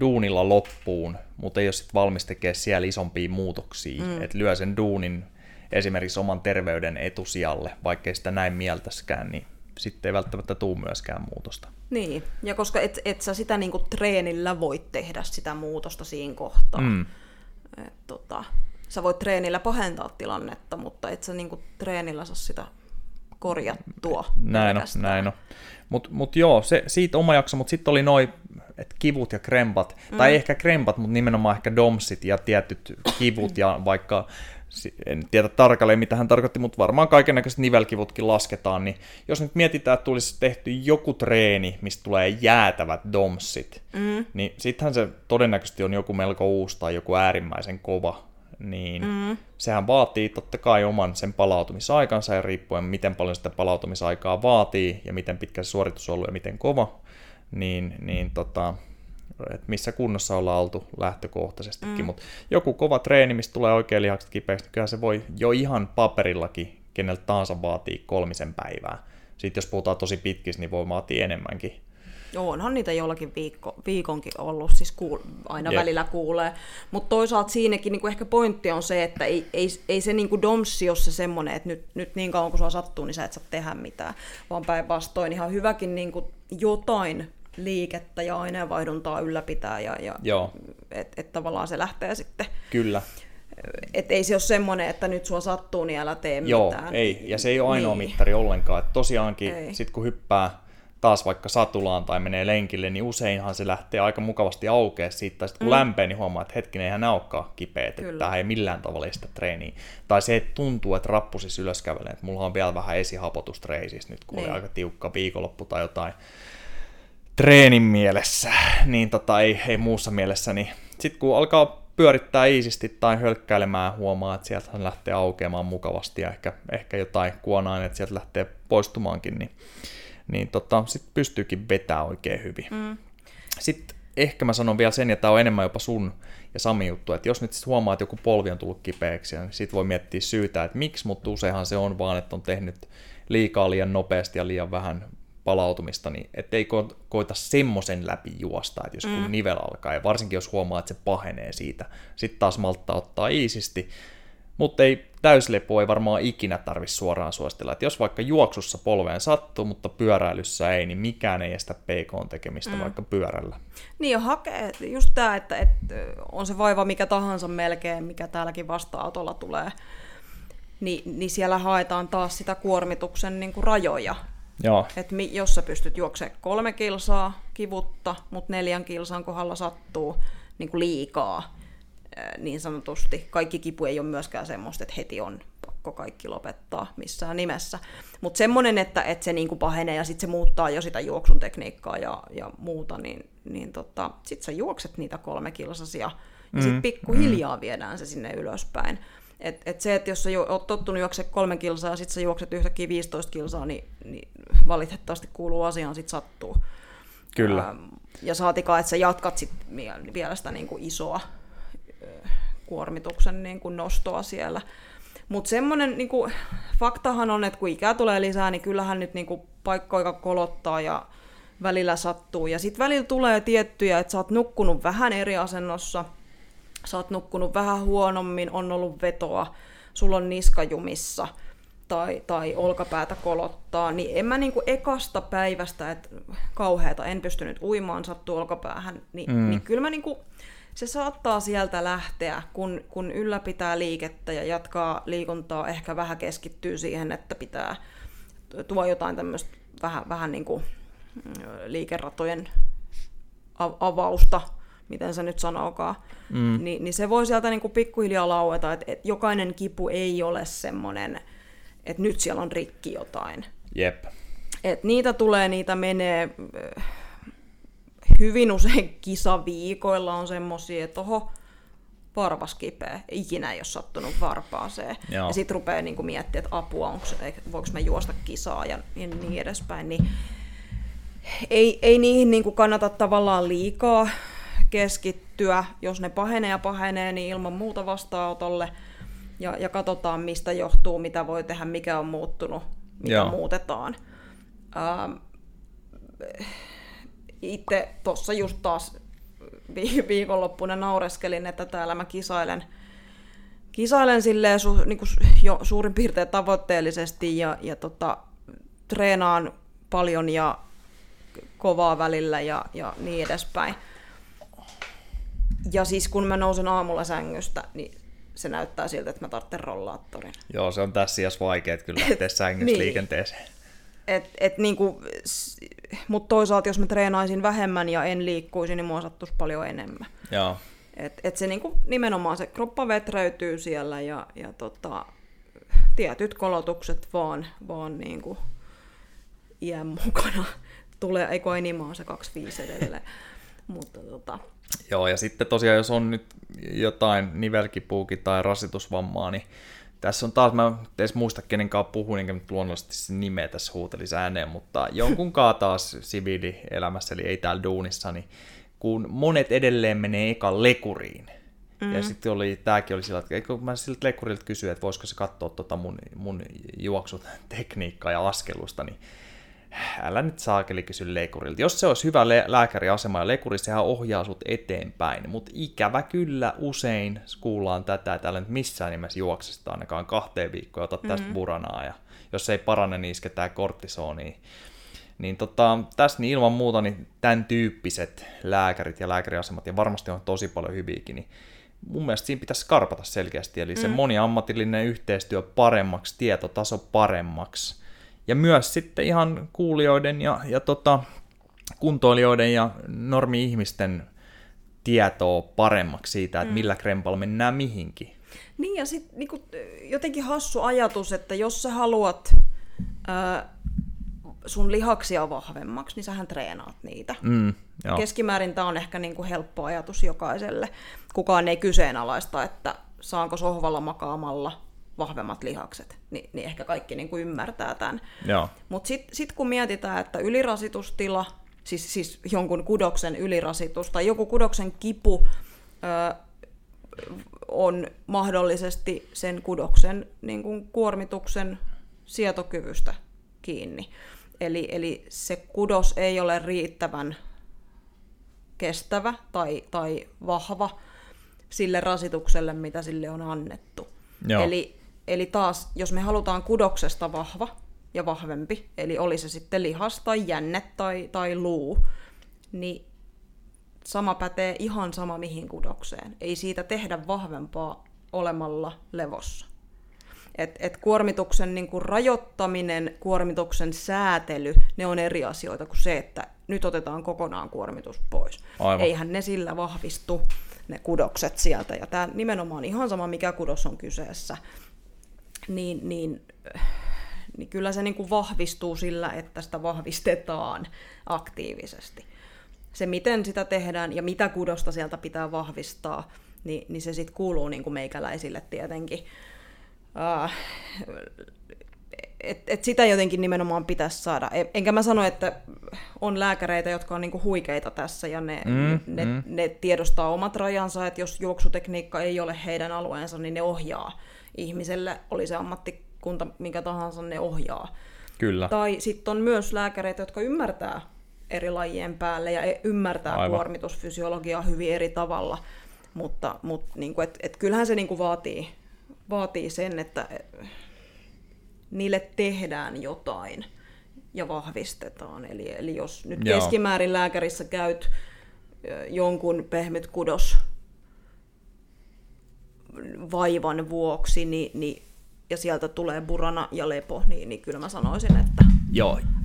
duunilla loppuun, mutta ei ole sitten valmis tekemään siellä isompia muutoksia, että lyö sen duunin esimerkiksi oman terveyden etusijalle, vaikkei sitä näin mieltäskään, niin sitten ei välttämättä tule myöskään muutosta. Niin, ja koska et sä sitä niinku treenillä voit tehdä sitä muutosta siinä kohtaa. Mm. Sä voit treenillä pahentaa tilannetta, mutta et sä niinku treenillä saa sitä korjattua. Näin on. Mut joo, siitä oma jakso, mutta sitten oli noi kivut ja krempat, tai ehkä krempat, mutta nimenomaan ehkä domsit ja tietyt kivut ja vaikka en tiedä tarkalleen, mitä hän tarkoitti, mutta varmaan kaikennäköiset nivelkivutkin lasketaan, niin jos nyt mietitään, että tulisi tehty joku treeni, mistä tulee jäätävät domsit, niin sittenhän se todennäköisesti on joku melko uusi tai joku äärimmäisen kova, niin sehän vaatii totta kai oman sen palautumisaikansa ja riippuen miten paljon sitä palautumisaikaa vaatii ja miten pitkä se suoritus on ollut ja miten kova, niin että missä kunnossa ollaan oltu lähtökohtaisestikin, mutta joku kova treeni, mistä tulee oikein lihakset kipeäksi, niin kyllä se voi jo ihan paperillakin keneltä tahansa vaatii 3 päivää. Sitten jos puhutaan tosi pitkissä, niin voi vaatia enemmänkin. Joo, onhan niitä jollakin viikonkin ollut, siis aina välillä kuulee, mutta toisaalta siinäkin niinku ehkä pointti on se, että ei se niinku domssi ole se semmoinen, että nyt niin kauan kun sua sattuu, niin sä et saa tehdä mitään, vaan päinvastoin ihan hyväkin niinku jotain liikettä ja aineenvaihduntaa ylläpitää, että tavallaan se lähtee sitten. Kyllä. Että ei se ole semmoinen, että nyt sua sattuu, niin älä tee mitään. Joo, ei, ja se ei ole ainoa mittari ollenkaan, että tosiaankin sitten kun hyppää taas vaikka satulaan tai menee lenkille, niin useinhan se lähtee aika mukavasti aukeaa siitä, tai sitten kun lämpee, niin huomaa, että hetkinen, eihän nämä olekaan kipeät, että tämähän ei millään tavalla sitä treeniä. Tai se, että tuntuu, että rappu siis ylöskävelee, että mulla on vielä vähän esihapotustreisissä nyt, kun oli aika tiukka viikonloppu tai jotain treenin mielessä, niin ei muussa mielessä, niin sitten kun alkaa pyörittää iisisti tai hölkkäilemään, huomaa, että sieltä lähtee aukeamaan mukavasti ja ehkä jotain kuona-aineet sieltä lähtee poistumaankin, niin sitten pystyykin vetämään oikein hyvin. Sitten ehkä mä sanon vielä sen, ja tämä on enemmän jopa sun ja Sami juttu, että jos nyt sit huomaa, että joku polvi on tullut kipeäksi, niin sitten voi miettiä syytä, että miksi, mutta useinhan se on vaan, että on tehnyt liikaa liian nopeasti ja liian vähän palautumista, niin ettei koita semmoisen läpi juosta, että jos kun nivel alkaa, ja varsinkin jos huomaa, että se pahenee siitä, sitten taas malttaa ottaa iisisti, mutta täyslepo ei varmaan ikinä tarvitse suoraan suositella, että jos vaikka juoksussa polveen sattuu, mutta pyöräilyssä ei, niin mikään ei estä pk:n tekemistä vaikka pyörällä. Niin jo hakee, just tämä, että on se vaiva mikä tahansa melkein, mikä täälläkin vasta-autolla tulee, niin siellä haetaan taas sitä kuormituksen niin kuin rajoja. Että jos sä pystyt juoksemaan 3 kilsaa kivutta, mutta 4 kilsan kohdalla sattuu niin kuin liikaa niin sanotusti. Kaikki kipu ei ole myöskään semmoista, että heti on pakko kaikki lopettaa missään nimessä. Mutta semmoinen, että se niin kuin pahenee ja sitten se muuttaa jo sitä juoksun tekniikkaa ja muuta, niin sitten sä juokset niitä 3 kilsasia ja sitten pikkuhiljaa viedään se sinne ylöspäin. Että jos sä oot tottunut juoksemaan 3 kilsaa ja sit sä juokset yhtäkkiä 15 kilsaa, niin valitettavasti kuuluu asiaan, sit sattuu. Kyllä. Ja saatikaan, että sä jatkat sit vielä sitä niin kuin isoa kuormituksen niin kuin nostoa siellä. Mutta semmoinen niin kuin faktahan on, että kun ikää tulee lisää, niin kyllähän nyt niin kuin paikkoja kolottaa ja välillä sattuu. Ja sit välillä tulee tiettyjä, että sä oot nukkunut vähän eri asennossa, sä oot nukkunut vähän huonommin, on ollut vetoa, sulla on niska jumissa tai olkapäätä kolottaa, niin en mä niinku ekasta päivästä, että kauheata, en pystynyt uimaan, sattuu olkapäähän, niin kyllä mä niinku, se saattaa sieltä lähteä, kun ylläpitää liikettä ja jatkaa liikuntaa, ehkä vähän keskittyy siihen, että pitää tuo jotain tämmöistä vähän niinku liikeratojen avausta, miten se nyt sanookaan, niin se voi sieltä niinku pikkuhiljaa laueta, että jokainen kipu ei ole semmoinen, että nyt siellä on rikki jotain. Jep. Et niitä tulee, niitä menee, hyvin usein kisaviikoilla on semmoisia, että oho, varvas kipeä, ikinä ei ole sattunut varpaaseen. Joo. Ja sitten rupeaa niinku miettimään, että apua, voiko mä juosta kisaa ja niin edespäin. Niin ei niihin niinku kannata tavallaan liikaa keskittyä, jos ne pahenee, niin ilman muuta vastaanotolle ja katsotaan mistä johtuu, mitä voi tehdä, mikä on muuttunut, mitä muutetaan. Itse tuossa just taas viikonloppuna naureskelin, että täällä mä kisailen kisailen silleen niin kuin suurin piirtein tavoitteellisesti ja treenaan paljon ja kovaa välillä ja niin edespäin. Ja siis kun mä nousen aamulla sängystä, niin se näyttää siltä, että mä tarvitsen rollaattorin. Joo, se on tässä jos vaikea, että kyllä lähtee sängystä liikenteeseen. Niinku, mutta toisaalta jos mä treenaisin vähemmän ja en liikkuisi, niin mua sattuisi paljon enemmän. Joo. Et se niinku, nimenomaan se kroppa vetreytyy siellä ja tietyt kolotukset vaan niinku iän mukana tulee, eikö enimään se 25 edelleen. Mutta. Joo, ja sitten tosiaan, jos on nyt jotain nivelkipuukin tai rasitusvammaa, niin tässä on taas, mä en edes muista kenenkaan puhun, enkä nyt luonnollisesti se nimeä tässä huutelisi ääneen, mutta jonkunkaan taas siviilielämässä, eli ei täällä duunissa, niin kun monet edelleen menee ekan lekuriin. Mm-hmm. Ja sitten tämäkin oli sillä, että eikö mä siltä lekurilta kysyin, että voisiko se katsoa mun juoksutekniikkaa ja askelusta, niin älä nyt saakeli kysy lekurilta. Jos se olisi hyvä lääkäriasema ja lekuri, sehän ohjaa sut eteenpäin. Mutta ikävä kyllä usein kuullaan tätä, että älä nyt missään nimessä juoksesta ainakaan 2 viikkoa, ota tästä buranaa. Ja jos ei parane, niin isketään kortisonia. Niin, tässä niin ilman muuta niin tämän tyyppiset lääkärit ja lääkäriasemat, ja varmasti on tosi paljon hyviäkin, niin mun mielestä siinä pitäisi skarpata selkeästi. Eli se moniammatillinen yhteistyö paremmaksi, tietotaso paremmaksi. Ja myös sitten ihan kuulijoiden ja kuntoilijoiden ja normi-ihmisten tietoa paremmaksi siitä, että millä krempalla mennään mihinkin. Niin ja sitten niinku, jotenkin hassu ajatus, että jos sä haluat sun lihaksia vahvemmaksi, niin sähän treenaat niitä. Keskimäärin tämä on ehkä niinku helppo ajatus jokaiselle. Kukaan ei kyseenalaista, että saanko sohvalla makaamalla vahvemmat lihakset, niin ehkä kaikki niin kuin ymmärtää tämän. Mutta sitten kun mietitään, että ylirasitustila, siis jonkun kudoksen ylirasitus tai joku kudoksen kipu on mahdollisesti sen kudoksen niin kuin kuormituksen sietokyvystä kiinni. Eli se kudos ei ole riittävän kestävä tai vahva sille rasitukselle, mitä sille on annettu. Eli taas, jos me halutaan kudoksesta vahva ja vahvempi, eli oli se sitten lihas tai jänne tai luu, niin sama pätee ihan sama mihin kudokseen. Ei siitä tehdä vahvempaa olemalla levossa. Et kuormituksen niin kuin rajoittaminen, kuormituksen säätely, ne on eri asioita kuin se, että nyt otetaan kokonaan kuormitus pois. Aivan. Eihän ne sillä vahvistu, ne kudokset sieltä. Ja tämä nimenomaan ihan sama, mikä kudos on kyseessä. Niin kyllä se niin kuin vahvistuu sillä, että sitä vahvistetaan aktiivisesti. Se, miten sitä tehdään ja mitä kudosta sieltä pitää vahvistaa, niin se sitten kuuluu niin kuin meikäläisille tietenkin. Et sitä jotenkin nimenomaan pitäisi saada. Enkä mä sano, että on lääkäreitä, jotka on niinku huikeita tässä ja ne tiedostaa omat rajansa, että jos juoksutekniikka ei ole heidän alueensa, niin ne ohjaa ihmiselle, oli se ammattikunta minkä tahansa, ne ohjaa. Kyllä. Tai sitten on myös lääkäreitä, jotka ymmärtää eri lajien päälle ja ymmärtää Aivan. kuormitusfysiologiaa hyvin eri tavalla, mutta niinku, et kyllähän se niinku vaatii sen, että niille tehdään jotain ja vahvistetaan. Eli jos nyt keskimäärin lääkärissä käyt jonkun pehmyt kudos vaivan vuoksi ja sieltä tulee burana ja lepo, niin kyllä mä sanoisin, että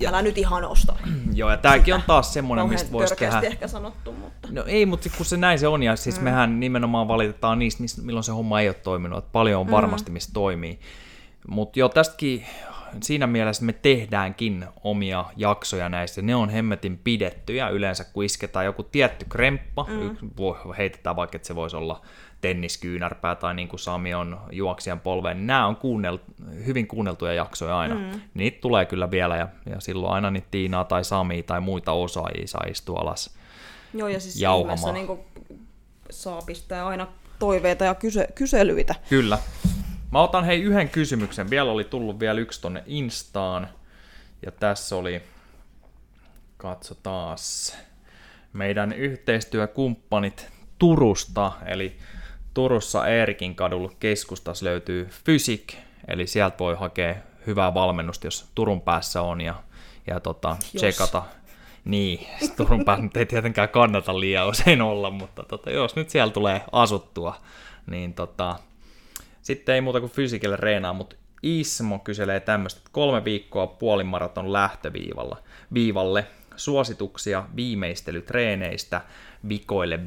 älä nyt ihan osta. Joo, ja tämäkin on taas semmoinen, mistä voisi tehdä. Ehkä sanottu, mutta. No ei, mutta kun se näin se on, ja siis mehän nimenomaan valitetaan niistä, milloin se homma ei ole toiminut, että paljon on varmasti, mistä toimii. Mutta joo, tästäkin siinä mielessä me tehdäänkin omia jaksoja näistä. Ne on hemmetin pidettyjä yleensä, kun isketään joku tietty kremppa. Heitetään vaikka, että se voisi olla tenniskyynärpää tai niin kuin Sami on juoksijan polveen. Nämä on hyvin kuunneltuja jaksoja aina. Niitä tulee kyllä vielä ja silloin aina niitä Tiinaa tai Samia tai muita osaajia saa istua alas jauhamaan. Joo, ja siis ihmeessä niinku saa pistää aina toiveita ja kyselyitä. Kyllä. Mä otan yhden kysymyksen. Vielä oli tullut yksi tonne Instaan. Ja tässä oli, katsotaan, meidän yhteistyökumppanit Turusta, eli Turussa Eerikinkadulla keskustassa löytyy Fysik, eli sieltä voi hakea hyvää valmennusta, jos Turun päässä on, ja tsekata. Niin, Turun päässä nyt ei tietenkään kannata liian usein olla, mutta jos nyt siellä tulee asuttua, niin sitten ei muuta kuin Fysikille reenaa, mutta Ismo kyselee tämmöistä, 3 viikkoa puolimaraton lähtöviivalle, suosituksia viimeistelytreeneistä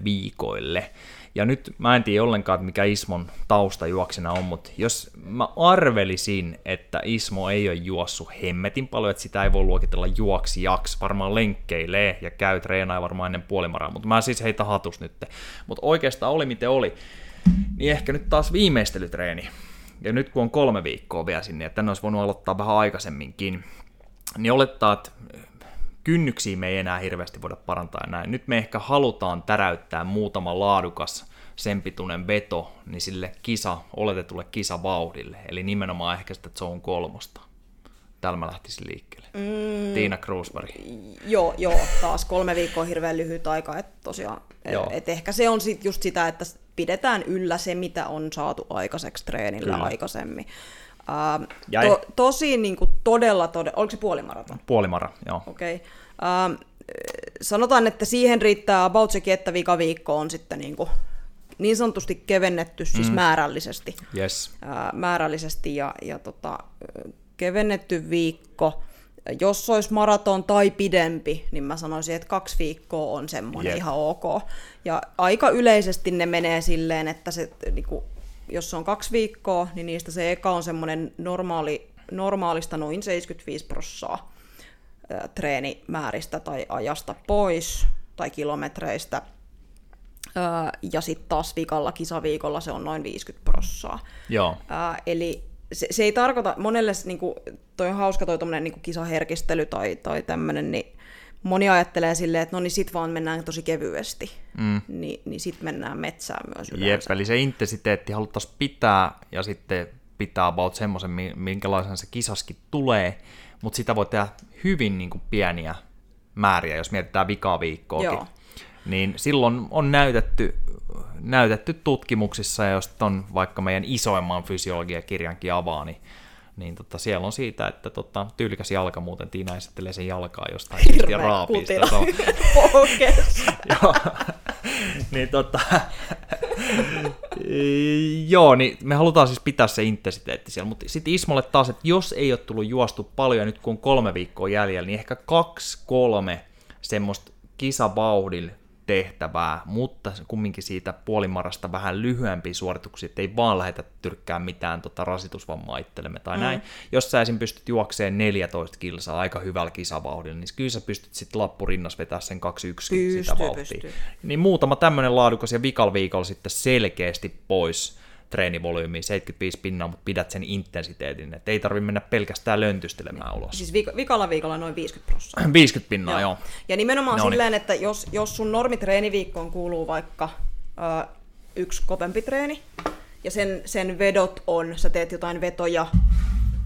viikoille. Ja nyt mä en tiedä ollenkaan, että mikä Ismon taustajuoksena on, mutta jos mä arvelisin, että Ismo ei ole juossut hemmetin paljon, että sitä ei voi luokitella juoksijaksi, varmaan lenkkeilee ja käy treenaa varmaan ennen puolimaraa, mutta mä siis heitä hatus nyt. Mutta oikeastaan oli miten oli, niin ehkä nyt taas viimeistelytreeni. Ja nyt kun on 3 viikkoa vielä sinne, että tänne olisi voinut aloittaa vähän aikaisemminkin, niin olettaa, että kynnyksiä me ei enää hirveästi voida parantaa näin. Nyt me ehkä halutaan täräyttää muutama laadukas sen pituinen veto niin sille oletetulle kisavauhdille. Eli nimenomaan ehkä sitä zone 3. Täällä mä lähtisin liikkeelle. Tiina Kruusberg. Joo, taas 3 viikkoa on hirveän lyhyt aika. Että tosiaan, et ehkä se on sit just sitä, että pidetään yllä se, mitä on saatu aikaiseksi treenillä aikaisemmin. Tosi niin kuin todella, oliko se puolimaraton? Puolimara, joo. Okay. Sanotaan, että siihen riittää about sekin, että viikko on sitten niin sanotusti kevennetty, siis määrällisesti. Yes. Mmäärällisesti ja kevennetty viikko. Jos olisi maraton tai pidempi, niin mä sanoisin, että 2 viikkoa on semmoinen ihan ok. Ja aika yleisesti ne menee silleen, että se niinku, jos se on 2 viikkoa, niin niistä se eka on semmoinen normaalista noin 75% treenimääristä tai ajasta pois tai kilometreistä. Ja sitten taas vikalla kisaviikolla se on noin 50%. Joo. Eli se ei tarkoita, monelle niinku, toi on hauska toi tommonen niinku kisaherkistely tai tämmönen, niin moni ajattelee silleen, että no niin sit vaan mennään tosi kevyesti, niin sit mennään metsään myös yleensä. Jep, eli se intensiteetti haluttaisiin pitää ja sitten pitää about semmoisen, minkälaisen se kisaskin tulee, mutta sitä voi tehdä hyvin niin kuin pieniä määriä, jos mietitään vikaviikkoakin. Niin silloin on näytetty tutkimuksissa, ja jos on vaikka meidän isoimman fysiologiakirjankin avaa, niin siellä on siitä, että tyylikäs jalka, muuten Tiina esittelee sen jalkaa jostain ja raapii sitä. Joo, niin me halutaan siis pitää se intensiteetti siellä, mutta sitten Ismolle taas, että jos ei ole tullut juostu paljon, nyt kun on 3 viikkoa jäljellä, niin ehkä 2-3 semmoista kisavauhdilla tehtävää, mutta kumminkin siitä puolimarasta vähän lyhyempiä suorituksia, että ei vaan lähetä tyrkkää mitään rasitusvammaa itsellemme tai näin. Jos sä esim. Pystyt juokseen 14 kilsaa aika hyvällä kisavauhdilla, niin kyllä sä pystyt sitten lappurinnas vetää sen 2-1 sitä vauhtia. Niin muutama tämmöinen laadukas ja viikolla sitten selkeästi pois treenivolyymiin, 75%, mutta pidät sen intensiteetin, että ei tarvitse mennä pelkästään löntystelemään ulos. Siis viikolla noin 50%. 50%, joo. Ja nimenomaan silleen, että jos sun normitreeniviikkoon kuuluu vaikka yksi kovempi treeni, ja sen vedot on, sä teet jotain vetoja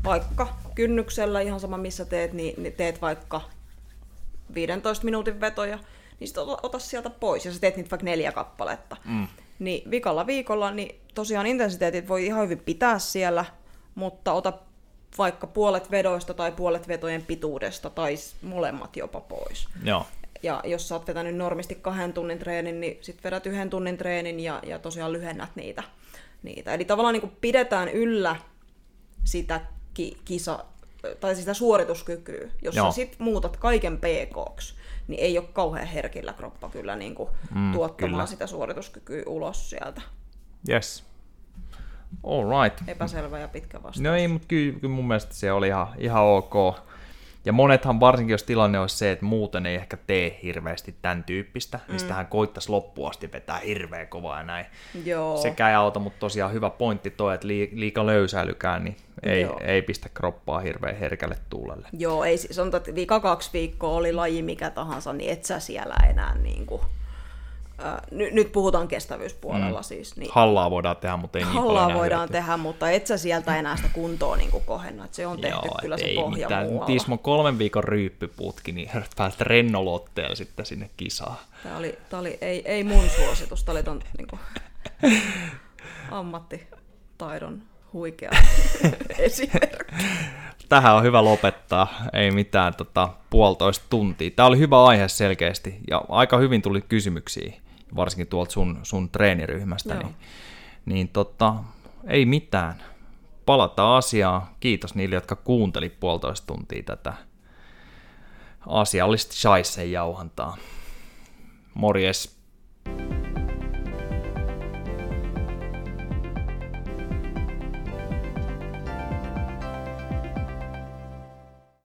vaikka kynnyksellä, ihan sama missä teet, niin teet vaikka 15 minuutin vetoja, niin sit ota sieltä pois, ja sä teet niitä vaikka 4 kappaletta. Niin viikolla, niin tosiaan intensiteetit voi ihan hyvin pitää siellä, mutta ota vaikka puolet vedoista tai puolet vetojen pituudesta tai molemmat jopa pois. Joo. Ja jos sä oot vetänyt normisti 2 tunnin treenin, niin sit vedät 1 tunnin treenin ja tosiaan lyhennät niitä. Eli tavallaan niin pidetään yllä sitä tai sitä suorituskykyä, jos sä sit muutat kaiken pk-ksi, niin ei ole kauhean herkillä kroppa kyllä niin kuin tuottamaan sitä suorituskykyä ulos sieltä. Yes. All right. Epäselvä ja pitkä vastaus. No ei, mutta kyllä mun mielestä se oli ihan ok. Ja monethan, varsinkin jos tilanne olisi se, että muuten ei ehkä tee hirveästi tämän tyyppistä, niin sitähän koittaisi loppuun asti vetää hirveän kovaa ja näin. Joo. Sekä ei auta, mutta tosiaan hyvä pointti toi, että liika löysäilykään, niin ei pistä kroppaa hirveän herkälle tuulelle. Joo, ei, sanotaan, että 2 viikkoa oli laji mikä tahansa, niin et sä siellä enää niin kuin... Nyt puhutaan kestävyyspuolella siis. Niin hallaa voidaan tehdä, mutta ei niin paljon. Hallaa voidaan tehdä, mutta et sä sieltä enää sitä kuntoa niin kohenna. Se on tehty kyllä se pohja muualla. Tismon 3 viikon ryyppiputki, niin päästä rennolotteella sitten sinne kisaan. Tämä oli ei mun suositus, tämä oli ton... ammattitaidon huikea esimerkki. Tähän on hyvä lopettaa, ei mitään 1,5 tuntia. Tämä oli hyvä aihe selkeästi ja aika hyvin tuli kysymyksiä, varsinkin tuolta sun treeniryhmästä. Niin, ei mitään. Palata asiaan. Kiitos niille, jotka kuunteli 1,5 tuntia tätä asiallista shaisen jauhantaa. Morjes.